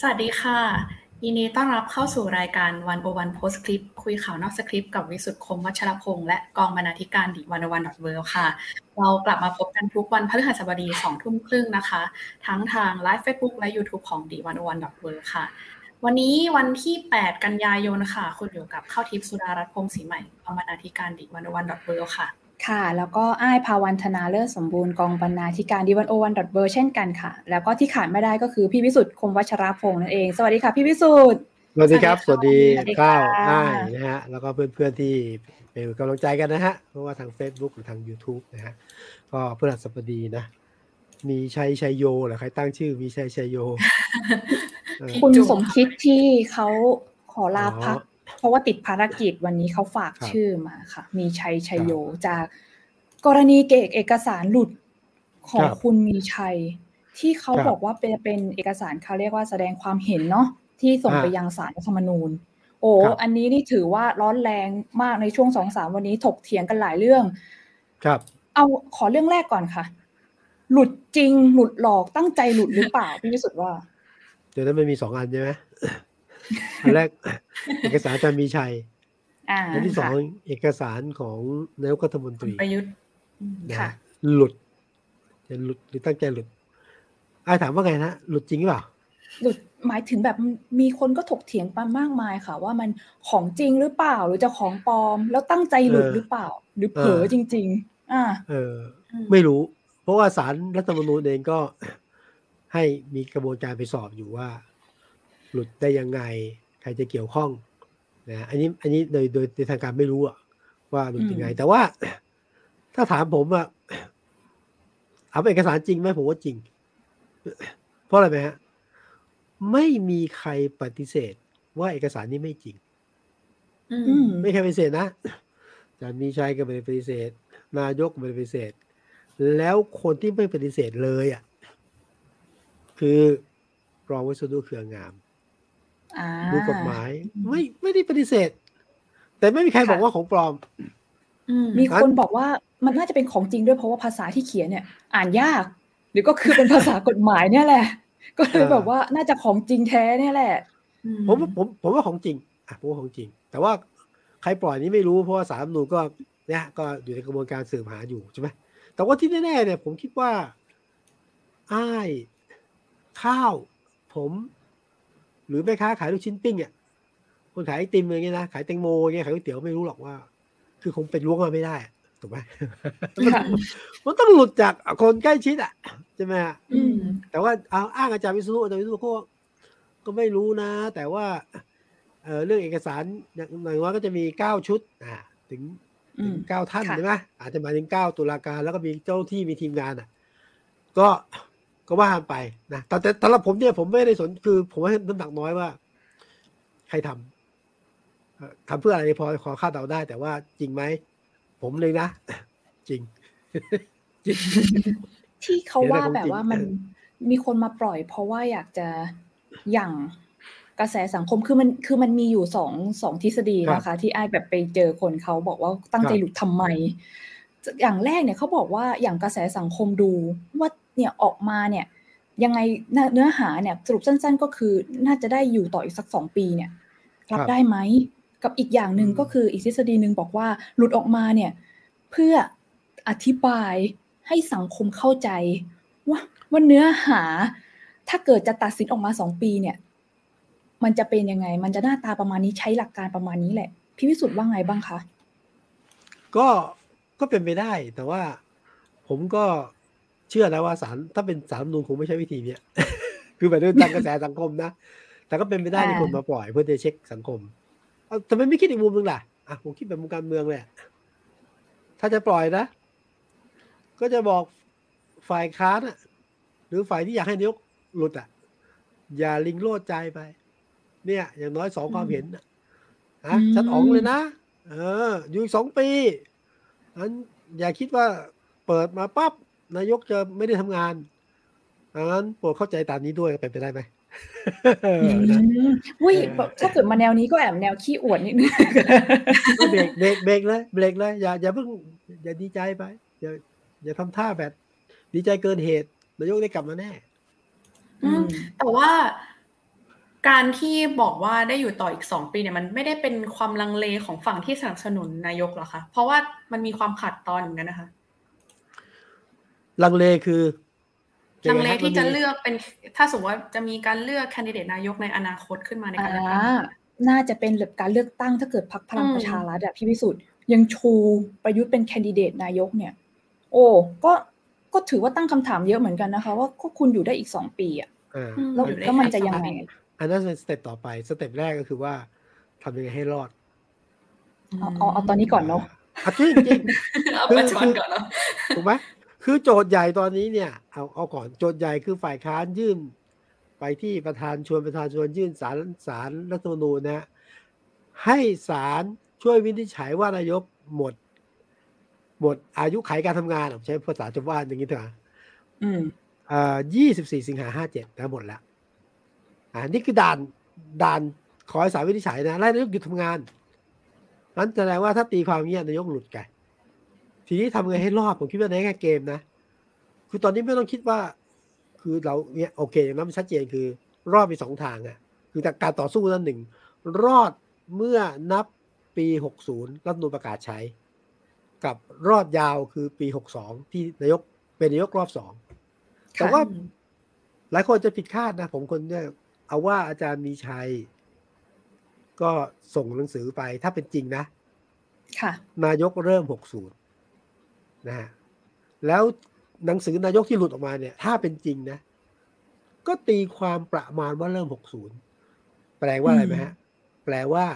สวัสดีค่ะยินดีต้อนรับเข้าสู่รายการ101 Post Clip คุยข่าวนอกสคริปต์กับวิสุทธิ์คมวัชรพงษ์และกองบรรณาธิการ d101.world ค่ะเรากลับมาพบกันทุกวันพฤหัสบดี 20:30 น.นะคะทั้งทาง Live Facebook และ YouTube ของ d101.world ค่ะวันนี้วันที่ 8 กันยายนค่ะคุณอยู่กับข้าวทิพย์สุดารัตน์พงษ์ศรีใหม่กองบรรณาธิการ d101.world ค่ะค่ะแล้วก็อ้ายภาวันธนาเลิศสมบูรณ์กองบรรณาธิการ d101.world เช่นกันค่ะแล้วก็ที่ขาดไม่ได้ก็คือพี่วิสุทธิ์คมวัชรพงษ์นั่นเองสวัสดีค่ะพี่วิสุทธิ์สวัสดีครับสวัสดีข้าวอ้ายนะฮะแล้วก็เพื่อนๆที่เป็นกำลังใจกันนะฮะเพราะว่าทาง Facebook หรือทาง YouTube นะฮะก็พฤหัสบดีนะมีชัยโยเหรอใครตั้งชื่อมีชัยโยคุณสมคิดที่เขาขอลาพักเพราะว่าติดภารกิจวันนี้เขาฝากชื่อมาค่ะมีชัยโยจากกรณีเอกสารหลุดของคุณมีชัยที่เขาบอกว่าเป็นเอกสารเขาเรียกว่าแสดงความเห็นเนาะที่ส่งไปยังศาลรัฐธรรมนูญโอ้อันนี้นี่ถือว่าร้อนแรงมากในช่วง 2-3 วันนี้ถกเถียงกันหลายเรื่องครับเอาขอเรื่องแรกก่อนค่ะหลุดจริงหลุดหลอกตั้งใจหลุดหรือเปล่าพี่วิสุทธิ์ว่าเดี๋ยวนั้นมันมี2อันใช่ไหมอันแรกเอกสารอาจารย์มีชัยอันที่สองเอกสารของนายกรัฐมนตรีประยุทธ์ค่ะหลุดจะหลุดหรือตั้งใจหลุดไอ้ถามว่าไงนะหลุดจริงหรือเปล่าหลุดหมายถึงแบบมีคนก็ถกเถียงกันมากมายค่ะว่ามันของจริงหรือเปล่าหรือจะของปลอมแล้วตั้งใจหลุดหรือเปล่าหรือเผลอจริงๆไม่รู้เพราะว่าศาลรัฐธรรมนูญเองก็ให้มีกระบวนการไปสอบอยู่ว่าหลุดได้ยังไงใครจะเกี่ยวข้องนะอันนี้โดยทางการไม่รู้ว่าหลุดยังไงแต่ว่าถ้าถามผมว่าเอาเอกสารจริงไหมผมว่าจริงเพราะอะไรไหมฮะไม่มีใครปฏิเสธว่าเอกสารนี้ไม่จริงไม่ใครปฏิเสธนะอาจารย์มีชัยก็ไม่ได้ปฏิเสธนายกไม่ได้ปฏิเสธแล้วคนที่ไม่ปฏิเสธเลยคือรองวิศนุเครืองามดูกฎหมายไม่ได้ปฏิเสธแต่ไม่มีใครบอกว่าของปลอมมีคนบอกว่ามันน่าจะเป็นของจริงด้วยเพราะว่าภาษาที่เขียนเนี่ยอ่านยากหรือก็คือเป็นภาษากฎหมายเนี่ยแหละก็เลยแบบว่าน่าจะของจริงแท้เนี่ยแหละผมว่าของจริงผมว่าของจริงแต่ว่าใครปล่อยนี้ไม่รู้เพราะว่าศาลรัฐธรรมนูญก็เนี่ยก็อยู่ในกระบวนการสืบหาอยู่ใช่ไหมแต่ว่าที่แน่ๆเนี่ยผมคิดว่าอ้ายข้าวผมหรือแม่ค้าขายลูกชิ้นปิ้งเนี่ยคนขายไอติมอะไรเงี้ยนะขายแตงโมเงี้ยขายก๋วยเตี๋ยวไม่รู้หรอกว่าคือคงเป็นล้วงมาไม่ได้ถูกไหม มันต้องหลุดจากคนใกล้ชิดใช่ไหมแต่ว่าเอาอ้างอาจารย์วิศนุก็ไม่รู้นะแต่ว่าเรื่องเอกสารหน่อยว่าก็จะมี9ชุดถึง9ท่านใช่ไหมอาจจะมาถึง9ตุลาการแล้วก็มีเจ้าที่มีทีมงานก็ว่าไปนะแต่สำหรับผมเนี่ยผมไม่ได้สนคือผมให้น้ำหนักน้อยว่าใครทำเพื่ออะไรพอขอคาดเดาได้แต่ว่าจริงไหมผมเลยนะจริง ที่เขาว่าแบบว่ามันมีคนมาปล่อยเพราะว่าอยากจะยั่งกระแสสังคมคือมันมีอยู่สองทฤษฎีนะคะที่อ้ายแบบไปเจอคนเขาบอกว่าตั้งใจหลุดทำไมอย่างแรกเนี่ยเขาบอกว่าอย่างกระแสสังคมดูว่าเนี่ยออกมาเนี่ยยังไงเนื้อหาเนี่ยสรุปสั้นๆก็คือน่าจะได้อยู่ต่ออีกสัก2ปีเนี่ยรับได้ไหมกับอีกอย่างหนึ่งก็คืออีกทฤษฎีหนึ่งบอกว่าหลุดออกมาเนี่ยเพื่ออธิบายให้สังคมเข้าใจว่าเนื้อหาถ้าเกิดจะตัดสินออกมา2ปีเนี่ยมันจะเป็นยังไงมันจะหน้าตาประมาณนี้ใช้หลักการประมาณนี้แหละพี่วิสุทธิ์ว่าไงบ้างคะก็เป็นไปได้แต่ว่าผมก็เชื่อแล้วว่าศาลถ้าเป็นศาลรัฐธรรมนูญคงไม่ใช่วิธีเนี้ยคือแบบด้วยตั้งกระแสสังคมนะแต่ก็เป็นไปได้ที่คนมาปล่อยเพื่อจะเช็คสังคมทำไมไม่คิดอีกมุมนึงล่ะผมคิดแบบมุมการเมืองแหละถ้าจะปล่อยนะก็จะบอกฝ่ายค้านหรือฝ่ายที่อยากให้นายกหลุดอย่าลิงโลดใจไปเนี่ยอย่างน้อย2ความเห็นชัดอ๋องเลยนะอยู่อีก2ปีงั้นอย่าคิดว่าเปิดมาปั๊บนายกจะไม่ได้ทำงานงั้นโปรดเข้าใจตามนี้ด้วยเป็นไปได้ไหมอุ้ยถ้าเกิดมาแนวนี้ก็แอบแนวขี้อวดนิดนึงเบรกเลยอย่าเพิ่งอย่าดีใจไปอย่าทำท่าแบบดีใจเกินเหตุนายกได้กลับมาแน่แต่ว่า การที่บอกว่าได้อยู่ต่ออีก2ปีเนี่ยมันไม่ได้เป็นความลังเลของฝั่งที่สนับสนุนนายกหรอคะเพราะว่ามันมีความขัดตอนเหมือนกันนะคะลังเลคือลังเลที่จะเลือกเป็นถ้าสมมติว่าจะมีการเลือกแคนดิเดตนายกในอนาคตขึ้นมาในการเลือกตั้งน่าจะเป็นการเลือกตั้งถ้าเกิดพรรคพลังประชารัฐอ่ะพี่วิสุทธิ์ยังชูประยุทธ์เป็นแคนดิเดตนายกเนี่ยโอ้ก็ถือว่าตั้งคำถามเยอะเหมือนกันนะคะว่าก็คุณอยู่ได้อีก2ปีอ่ะแล้วมันจะยังไงอันนั้นสเต็ปต่อไปสเต็ปแรกก็คือว่าทำยังไงให้รอดเอาตอนนี้ก่อนเนาะจริงเอาปัจจุบันก่อนเนาะถูกไหมคือโจทย์ใหญ่ตอนนี้เนี่ยเอาก่อนโจทย์ใหญ่คือฝ่ายค้านยื่นไปที่ประธานชวนยื่นศาลรัฐธรรมนูญนะให้ศาลช่วยวินิจฉัยว่านายกหมดอายุขัยการทำงานผมใช้ภาษาชาวบ้านอย่างนี้เถอะ24 สิงหา57นะหมดแล้วนี่คือด่านขอให้ศาลวินิจฉัยนะไล่นายกหยุดทำงานนั้นแสดงว่าถ้าตีความเงี้ยนายกหลุดไงทีนี้ทำไงให้รอดผมคิดว่าในแง่เกมนะคือตอนนี้ไม่ต้องคิดว่าคือเราเนี่ยโอเคอย่างนั้นมันชัดเจนคือรอดมี2ทางอ่ะคือการต่อสู้นั้น1รอดเมื่อนับปี60รัฐธรรมนูญประกาศใช้กับรอดยาวคือปี62ที่นายกเป็นนายกรอบ2แต่ว่าหลายคนจะผิดคาดนะผมคนเนี่ยเอาว่าอาจารย์มีชัยก็ส่งหนังสือไปถ้าเป็นจริงนะค่ะนายกเริ่ม60นะฮะแล้วหนังสือนายกที่หลุดออกมาเนี่ยถ้าเป็นจริงนะก็ตีความประมาณว่าเริ่ม60แปลว่าอะไรไหมฮะแปลว่า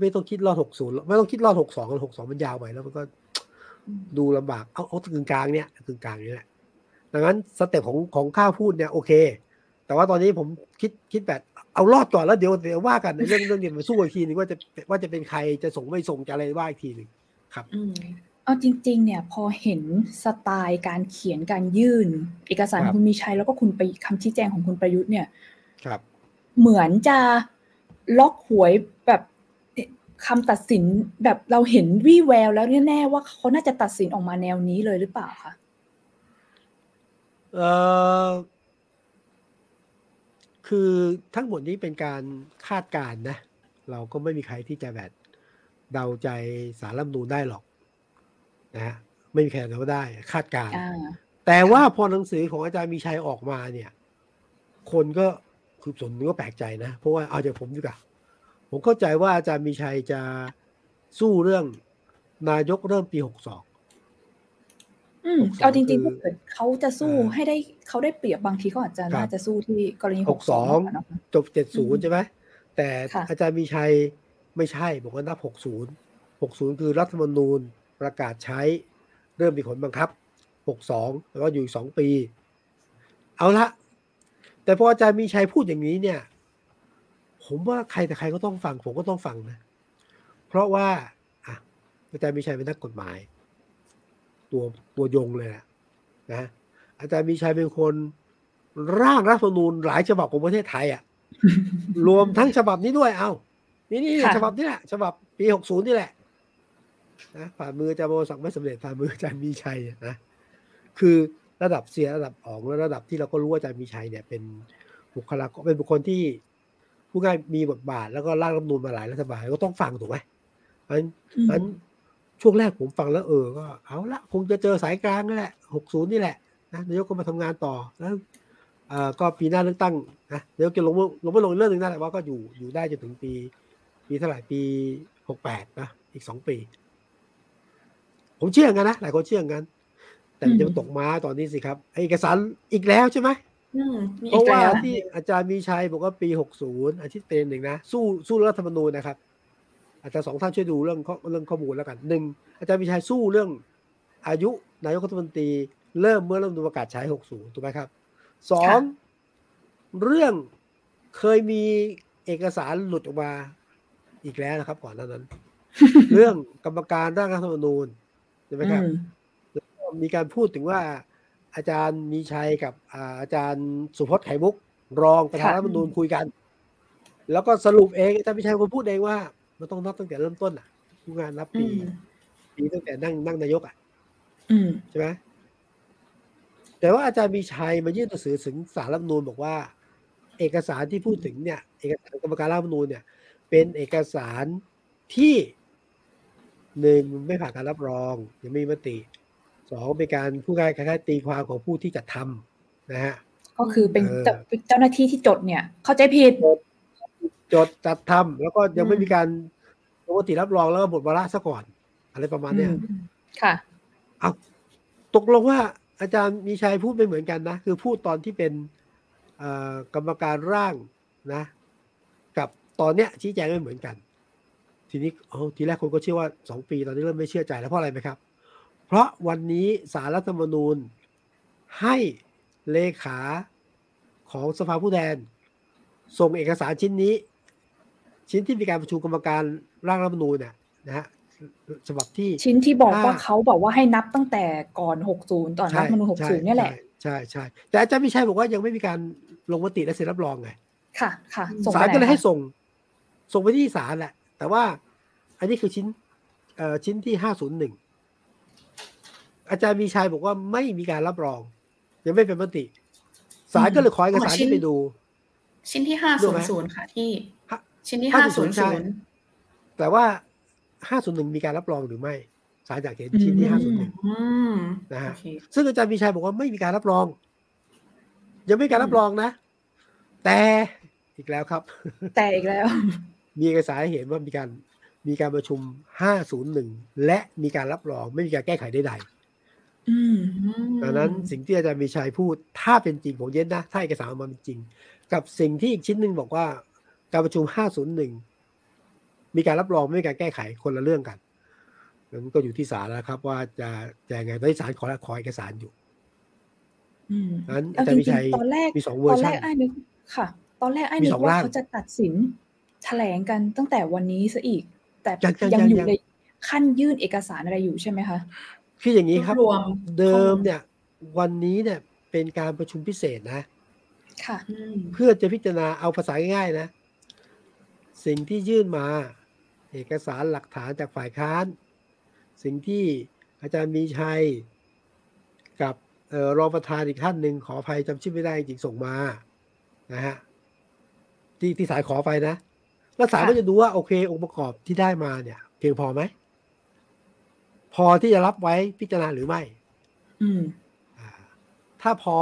ไม่ต้องคิดรอด60ไม่ต้องคิดรอด62แล้ว62มันยาวไปแล้วมันก็ดูลำบากเอากึ่งกลางเนี่ยกึ่งกลางนี่แหละดังนั้นสเต็ปของข้าพูดเนี่ยโอเคแต่ว่าตอนนี้ผมคิดแบบเอารอดก่อนแล้วเดี๋ยวว่ากันเรื่องนี้มาสู้อีกทีนึงว่าจะเป็นใครจะส่งไม่ส่งจะอะไรว่าอีกทีนึงครับเอาจริงๆเนี่ยพอเห็นสไตล์การเขียนการยื่นเอกสารคุณมีชัยแล้วก็คุณไปคำชี้แจงของคุณประยุทธ์เนี่ยครับเหมือนจะล็อกหวยแบบคำตัดสินแบบเราเห็นวี่แววแล้วแน่ๆว่าเขาน่าจะตัดสินออกมาแนวนี้เลยหรือเปล่าคะคือทั้งหมดนี้เป็นการคาดการณ์นะเราก็ไม่มีใครที่จะแบบเดาใจศาลรัฐธรรมนูญได้หรอกนะฮะไม่มีใครเดาได้คาดการณ์แต่ว่าพอหนังสือของอาจารย์มีชัยออกมาเนี่ยคนก็คือส่วนนึงก็แปลกใจนะเพราะว่าเอาจากผมดีกว่าผมเข้าใจว่าอาจารย์มีชัยจะสู้เรื่องนายกเริ่มปี62เอาจริงๆถ้าเกิดเขาจะสู้ให้ได้เขาได้เปรียบบางทีเขาอาจจะน่าจะสู้ที่กรณี62จบ70ใช่ไหมแต่อาจารย์มีชัยไม่ใช่บอกว่านับ60คือรัฐธรรมนูญประกาศใช้เริ่มมีผลบังคับ62แล้วก็อยู่อีก2ปีเอาละแต่พออาจารย์มีชัยพูดอย่างนี้เนี่ยผมว่าใครแต่ใครก็ต้องฟังผมก็ต้องฟังนะเพราะว่าอาจารย์มีชัยเป็นนักกฎหมายตัวยงเลยนะอาจารย์มีชัยเป็นคนร่างรัฐธรรมนูญหลายฉบับของประเทศไทยอ่ะ รวมทั้งฉบับนี้ด้วยเอานี่ฉบับนี้แหละฉบับปี60นี่แหละนะฝ่ามืออาจารย์โบสังไม่สำเร็จฝ่ามืออาจารย์มีชัยนะคือระดับเสียระดับออกและระดับที่เราก็รู้ว่าอาจารย์มีชัยเนี่ยเป็นบุคลากรเป็นบุคคลที่ผู้ง่ายมีบทบาทแล้วก็ร่างรัฐธรรมนูญมาหลายรัฐบาลก็ต้องฟังถูกไหมงั้นช่วงแรกผมฟังแล้วก็เอาละคงจะเจอสายกลางนั่นแหละ60นี่แหละนะนายกก็มาทำงานต่อแล้วก็ปีหน้าเลือกตั้งนะนายกจะลงเรื่องนึงนั่นแหละว่าก็อยู่ได้จนถึงปีเท่าไหร่ปี68นะอีก2ปีผมเชื่อกันนะหลายคนเชื่อกันแต่มันจะตกม้าตอนนี้สิครับเอกสารอีกแล้วใช่ไหมเพราะว่าที่อาจารย์มีชัยบอกว่าปี60อาทิตย์เป็นหนึ่งนะสู้รัฐธรรมนูญนะครับอาจารย์สองท่านช่วยดูเรื่องข้อมูลแล้วกันหนึ่งอาจารย์มีชัยสู้เรื่องอายุนายกรัฐมนตรีเริ่มเมื่อรัฐธรรมนูญประกาศใช้60ถูกไหมครับสองเรื่องเคยมีเอกสารหลุดออกมาอีกแล้วนะครับก่อนหน้านั้น เรื่องกรรมการร่างรัฐธรรมนูญใช่ไหมครับมีการพูดถึงว่าอาจารย์มีชัยกับอาจารย์สุพจน์ไข่มุกรองประธานรัฐธรรมนูญคุยกันแล้วก็สรุปเองอาจารย์มีชัยคนพูดเองว่ามันต้องนับตั้งแต่เริ่มต้นอ่ะผู้งานนับปีตั้งแต่นั่งนายกอ่ะใช่ไหมแต่ว่าอาจารย์มีชัยมายื่นหนังสือถึงศาลรัฐธรรมนูญบอกว่า เอกสารที่พูดถึงเนี่ยเอกสารกรรมการร่างรัฐธรรมนูญเนี่ยเป็นเอกสารที่หนึ่งไม่ผ่านการรับรองยังไม่มีมติสองเป็นการผู้การคล้ายๆตีความของผู้ที่จัดทำนะฮะก็คือเป็นเจ้าหน้าที่ที่จดเนี่ยเข้าใจผิดจดจัดทำแล้วก็ยังไม่มีการลงมติรับรองแล้วก็หมดวาระซะก่อนอะไรประมาณเนี้ยค่ะเอาตกลงว่าอาจารย์มีชัยพูดไม่เหมือนกันนะคือพูดตอนที่เป็นกรรมการร่างนะกับตอนเนี้ยชี้แจงไม่เหมือนกันทีนี้ทีแรกคนก็เชื่อว่า2ปีตอนนี้เริ่มไม่เชื่อใจแล้วเพราะอะไรไหมครับเพราะวันนี้ศาลรัฐธรรมนูญให้เลขาของสภาผู้แทนส่งเอกสารชิ้นนี้ชิ้นที่มีการประชุมกรรมการร่างรัฐธรรมนูญเนี่ยนะฮะฉบับที่ชิ้นที่บอกว่าเขาบอกว่าให้นับตั้งแต่ก่อน60ตอนรัฐธรรมนูญ60เนี่ยแหละใช่ใช่แต่อาจารย์ไม่ใช่บอกว่ายังไม่มีการลงมติและเซ็นรับรองไงค่ะค่ะศาลก็เลยให้ส่งไปที่ศาลแหละแต่ว่าอันนี้คือชิ้นที่501อาจารย์มีชัยบอกว่าไม่มีการรับรองยังไม่เป็นมติศาลก็เลยขอเอกสารนี้ไปดูชิ้นที่500ค่ะที่ชิ้นที่500แต่ว่า501มีการรับรองหรือไม่ศาลอยากเห็นชิ้นที่501นะฮะซึ่งอาจารย์มีชัยบอกว่าไม่มีการรับรองยังไม่มีการรับรองนะแต่อีกแล้วครับแต่อีกแล้วมีเอกสารเห็นว่ามีการประชุม501และมีการรับรองไม่มีการแก้ไขใดๆดังนั้นสิ่งที่อาจารย์มีชัยพูดถ้าเป็นจริงผมเย็นนะถ้าเอกสารออกมาเป็นจริงกับสิ่งที่อีกชิ้นหนึ่งบอกว่าการประชุม501มีการรับรองไม่มีการแก้ไขคนละเรื่องกันนั้นก็อยู่ที่ศาลแล้วครับว่าจะยังไงตอนนี้ศาลขอเอกสารอยู่ดังนั้นอาจารย์มีชัยมี2เวอร์ชันค่ะตอนแรกไอ้นี่ว่าเขาจะตัดสินแถลงกันตั้งแต่วันนี้ซะอีกแต่ยังอยู่ในขั้นยื่นเอกสารอะไรอยู่ใช่ไหมคะคืออย่างนี้ครับเดิมเนี่ยวันนี้เนี่ยเป็นการประชุมพิเศษนะค่ะเพื่อจะพิจารณาเอาภาษาง่ายๆนะสิ่งที่ยื่นมาเอกสารหลักฐานจากฝ่ายค้านสิ่งที่อาจารย์มีชัยกับรองประธานอีกท่านหนึ่งขออภัยจำชื่อไม่ได้จริงส่งมานะฮะที่สายขอไปนะแล้วศาลก็จะดูว่าโอเคองค์ประกอบที่ได้มาเนี่ยเพียงพอไหมพอที่จะรับไว้พิจารณาหรือไม่ถ้าพอ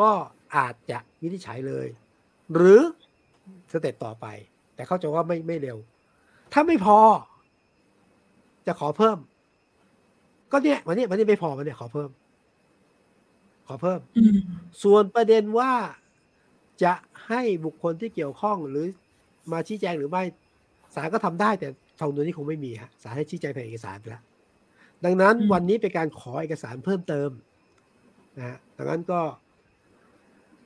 ก็อาจจะวินิจฉัยเลยหรือสเต็ปต่อไปแต่เขาจะว่าไม่เร็วถ้าไม่พอจะขอเพิ่มก็เนี่ยวันนี้ไม่พอวันนี้ขอเพิ่มส่วนประเด็นว่าจะให้บุคคลที่เกี่ยวข้องหรือมาชี้แจงหรือไม่ศาลก็ทำได้แต่ทางนู้นนี่คงไม่มีฮะศาลให้ชี้แจงผ่านเอกสารไปแล้วดังนั้นวันนี้เป็นการขอเอกสารเพิ่มเติมนะฮะดังนั้นก็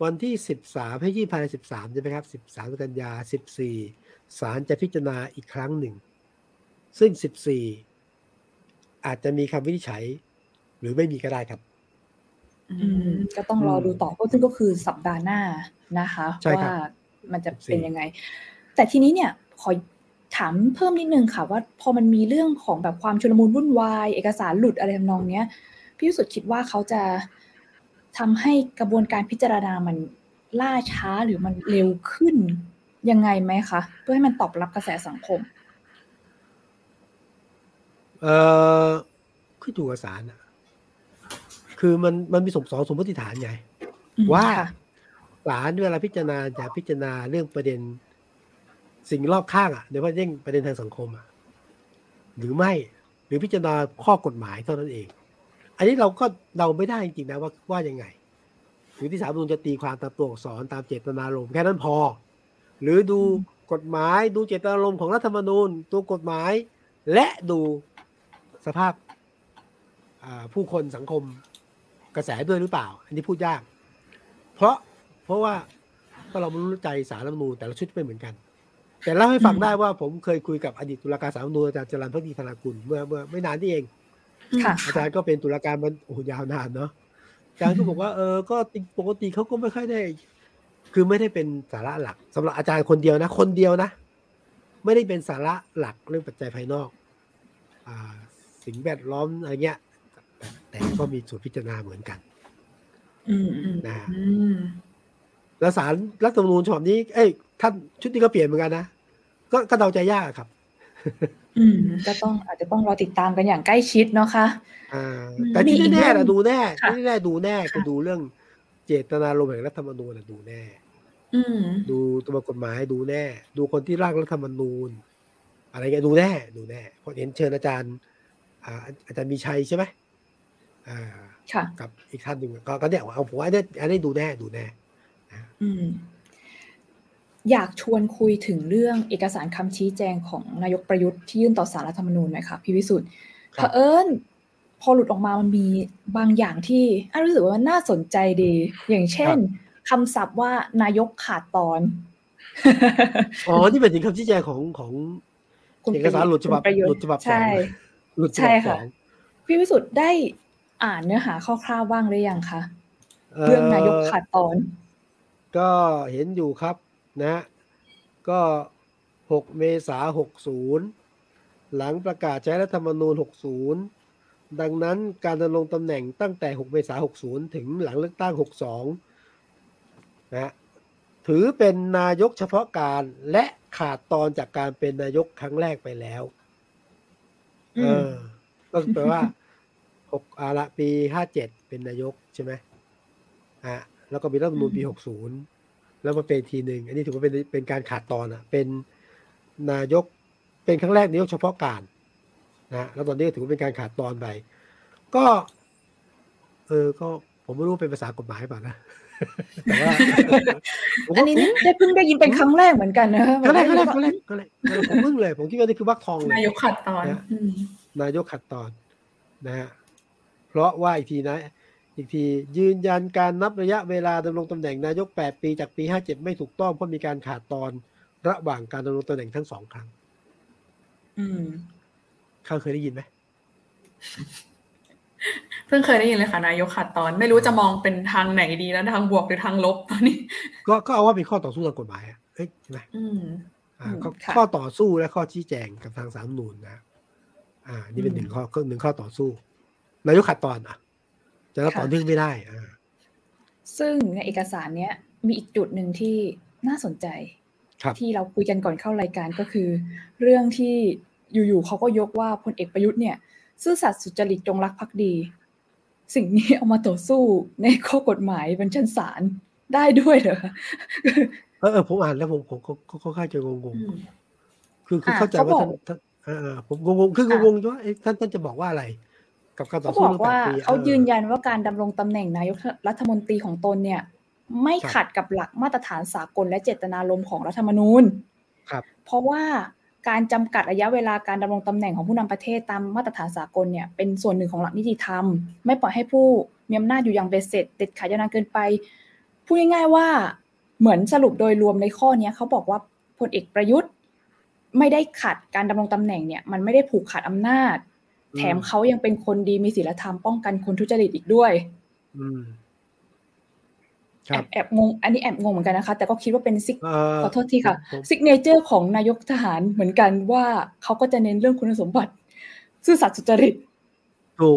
วันที่13ให้ยื่นภายใน13ใช่ไหมครับ13 กันยา 14ศาลจะพิจารณาอีกครั้งหนึ่งซึ่ง14อาจจะมีคำวินิจฉัยหรือไม่มีก็ได้ครับก็ต้องรอดูต่อเพราะซึ่งก็คือสัปดาห์หน้านะคะว่ามันจะเป็นยังไงแต่ทีนี้เนี่ยขอถามเพิ่มนิดนึงค่ะว่าพอมันมีเรื่องของแบบความชุลมุนวุ่นวายเอกสารหลุดอะไรทำนองเนี้ยพี่วิสุทธิ์คิดว่าเขาจะทำให้กระบวนการพิจารณามันล่าช้าหรือมันเร็วขึ้นยังไงไหมคะเพื่อให้มันตอบรับกระแสสังคมขึ้นอยู่กับศาลคือมันมีสมมติฐานไงว่าศาลเวลาพิจารณาจะพิจารณาเรื่องประเด็นสิ่งรอบข้างอ่ะโดยเฉพาะยิ่งประเด็นทางสังคมอ่ะหรือไม่หรือพิจารณาข้อกฎหมายเท่านั้นเองอันนี้เราก็เราไม่ได้จริงๆนะว่ายังไงหรือที่ศาลจะตีความตามตัวอักษรตามเจตนารมณ์แค่นั้นพอหรือดูกฎหมายดูเจตนารมณ์ของรัฐธรรมนูญตัวกฎหมายและดูสภาพผู้คนสังคมกระแสด้วยหรือเปล่าอันนี้พูดยากเพราะว่าเราไม่รู้ใจศาลรัฐธรรมนูญแต่ละชุดไม่เหมือนกันแต่เล่าให้ฟังได้ว่าผมเคยคุยกับอดีตตุลาการศาลรัฐธรรมนูญอาจารย์จรัญ ภักดีธนากุลเมื่อไม่นานนี่เองอาจารย์ก็เป็นตุลาการมันยาวนานเนาะอาจารย์ก็บอกว่าก็ปกติเขาก็ไม่ค่อยได้คือไม่ได้เป็นสาระหลักสำหรับอาจารย์คนเดียวนะไม่ได้เป็นสาระหลักเรื่องปัจจัยภายนอกสิ่งแวดล้อมอะไรเงี้ยแต่ก็มีส่วนพิจารณาเหมือนกันนะ แล้วศาลรัฐธรรมนูญฉบับนี้เอ้ยท่านชุดนี้ก็เปลี่ยนเหมือนกันนะก็เดาใจยากครับก็ต้องอาจจะต้องรอติดตามกันอย่างใกล้ชิดเนาะค่ะแต่ที่แน่ๆนะดูแน่ก็ดูเรื่องเจตนารมณ์แห่งรัฐธรรมนูญนะดูแน่ดูตัวกฎหมายดูแน่ดูคนที่ร่างรัฐธรรมนูญอะไรเงี้ยดูแน่พอเห็นเชิญอาจารย์มีชัยใช่ไหมกับอีกท่านหนึ่งก็เนี่ยเอาผมว่าอันนี้ดูแน่อยากชวนคุยถึงเรื่องเอกสารคำชี้แจงของนายกประยุทธ์ที่ยื่นต่อศาลรัฐธรรมนูญไหมคะพี่วิสุทธิ์เผอิญพอหลุดออกมามันมีบางอย่างที่รู้สึกว่าน่าสนใจดีอย่างเช่นคำศัพท์ว่านายกขาดตอนอ๋อนี่เป็นถึงคำชี้แจงของเอกสารหลุดฉบับใช่ใช่ค่ะพี่วิสุทธิ์ได้อ่านเนื้อหาคร่าวๆบ้างหรือยังคะเรื่องนายกขาดตอนก็เห็นอยู่ครับนะก็6เมษายน60หลังประกาศใช้รัฐธรรมนูญ60ดังนั้นการดำรงตำแหน่งตั้งแต่6เมษายน60ถึงหลังเลือกตั้ง62นะถือเป็นนายกเฉพาะการและขาดตอนจากการเป็นนายกครั้งแรกไปแล้วก็แปลว่า6ปี57เป็นนายกใช่ไหมแล้วก็มีรัฐธรรมนูญปี60แล้วมาเป็นทีหนึ่งอันนี้ถือว่าเป็นการขาดตอนเป็นนายกเป็นครั้งแรกนายกเฉพาะการนะแล้วตอนนี้ถือว่าเป็นการขาดตอนไปก็ก็ผมไม่รู้เป็นภาษากฎหมายป่ะนะแต่ว่าอันนี้ได้เพิ่งได้ยินเป็นครั้งแรกเหมือนกันนะครั้งแรกผมเพิ่งเลยผมคิดว่านี่คือวรรคทองนายกขาดตอนนายกขาดตอนนะฮะเพราะว่าอีกทียืนยันการนับระยะเวลาดำรงตำแหน่งนายก8ปีจากปี57ไม่ถูกต้องเพราะมีการขาดตอนระหว่างการดำรงตำแหน่งทั้ง2ครั้งข้าเคยได้ยินไหมเพิ่งเคยได้ยินเลยค่ะนายกขาดตอนไม่รู้จะมองเป็นทางไหนดีแล้วทางบวกหรือทางลบตอนนี้ก็เอาว่าเป็นข้อต่อสู้ทางกฎหมายเฮ้ยใช่ไหมข้อต่อสู้และข้อชี้แจงกับทางศาลรัฐธรรมนูญนะนี่เป็นหนึ่งข้อต่อสู้นายกขาดตอนจะรับต่อเนื่องไม่ได้ซึ่งในเอกสารเนี้ยมีอีกจุดหนึ่งที่น่าสนใจที่เราคุยกันก่อนเข้ารายการก็คือเรื่องที่อยู่ๆเขาก็ยกว่าพลเอกประยุทธ์เนี่ยซื่อสัตย์สุจริตจงรักภักดีสิ่งนี้เอามาต่อสู้ในข้อกฎหมายบนชั้นศาลได้ด้วยเหรอผมอ่านแล้วผมค่อนข้างจะงงๆคือเข้าใจว่าผมงงๆคืองงๆว่าท่านจะบอกว่าอะไรเขาบอกว่าเขายืนยันว่าการดำรงตำแหน่งนายกรัฐมนตรีของตนเนี่ยไม่ขัดกับหลักมาตรฐานสากลและเจตนารมณ์ของรัฐธรรมนูญเพราะว่าการจำกัดระยะเวลาการดำรงตำแหน่งของผู้นำประเทศตามมาตรฐานสากลเนี่ยเป็นส่วนหนึ่งของหลักนิติธรรมไม่ปล่อยให้ผู้มีอำนาจอยู่อย่างเบ็ดเสร็จเด็ดขาดยาวนานเกินไปพูดง่ายๆว่าเหมือนสรุปโดยรวมในข้อนี้เขาบอกว่าพลเอกประยุทธ์ไม่ได้ขัดการดำรงตำแหน่งเนี่ยมันไม่ได้ผูกขาดอำนาจแถมเขายังเป็นคนดีมีศีลธรรมป้องกันคนทุจริตอีกด้วยแอบงงอันนี้แอบงงเหมือนกันนะคะแต่ก็คิดว่าเป็นขอโทษทีค่ะซิกเนเจอร์ของนายกทหารเหมือนกันว่าเขาก็จะเน้นเรื่องคุณสมบัติซื่อสัตย์สุจริต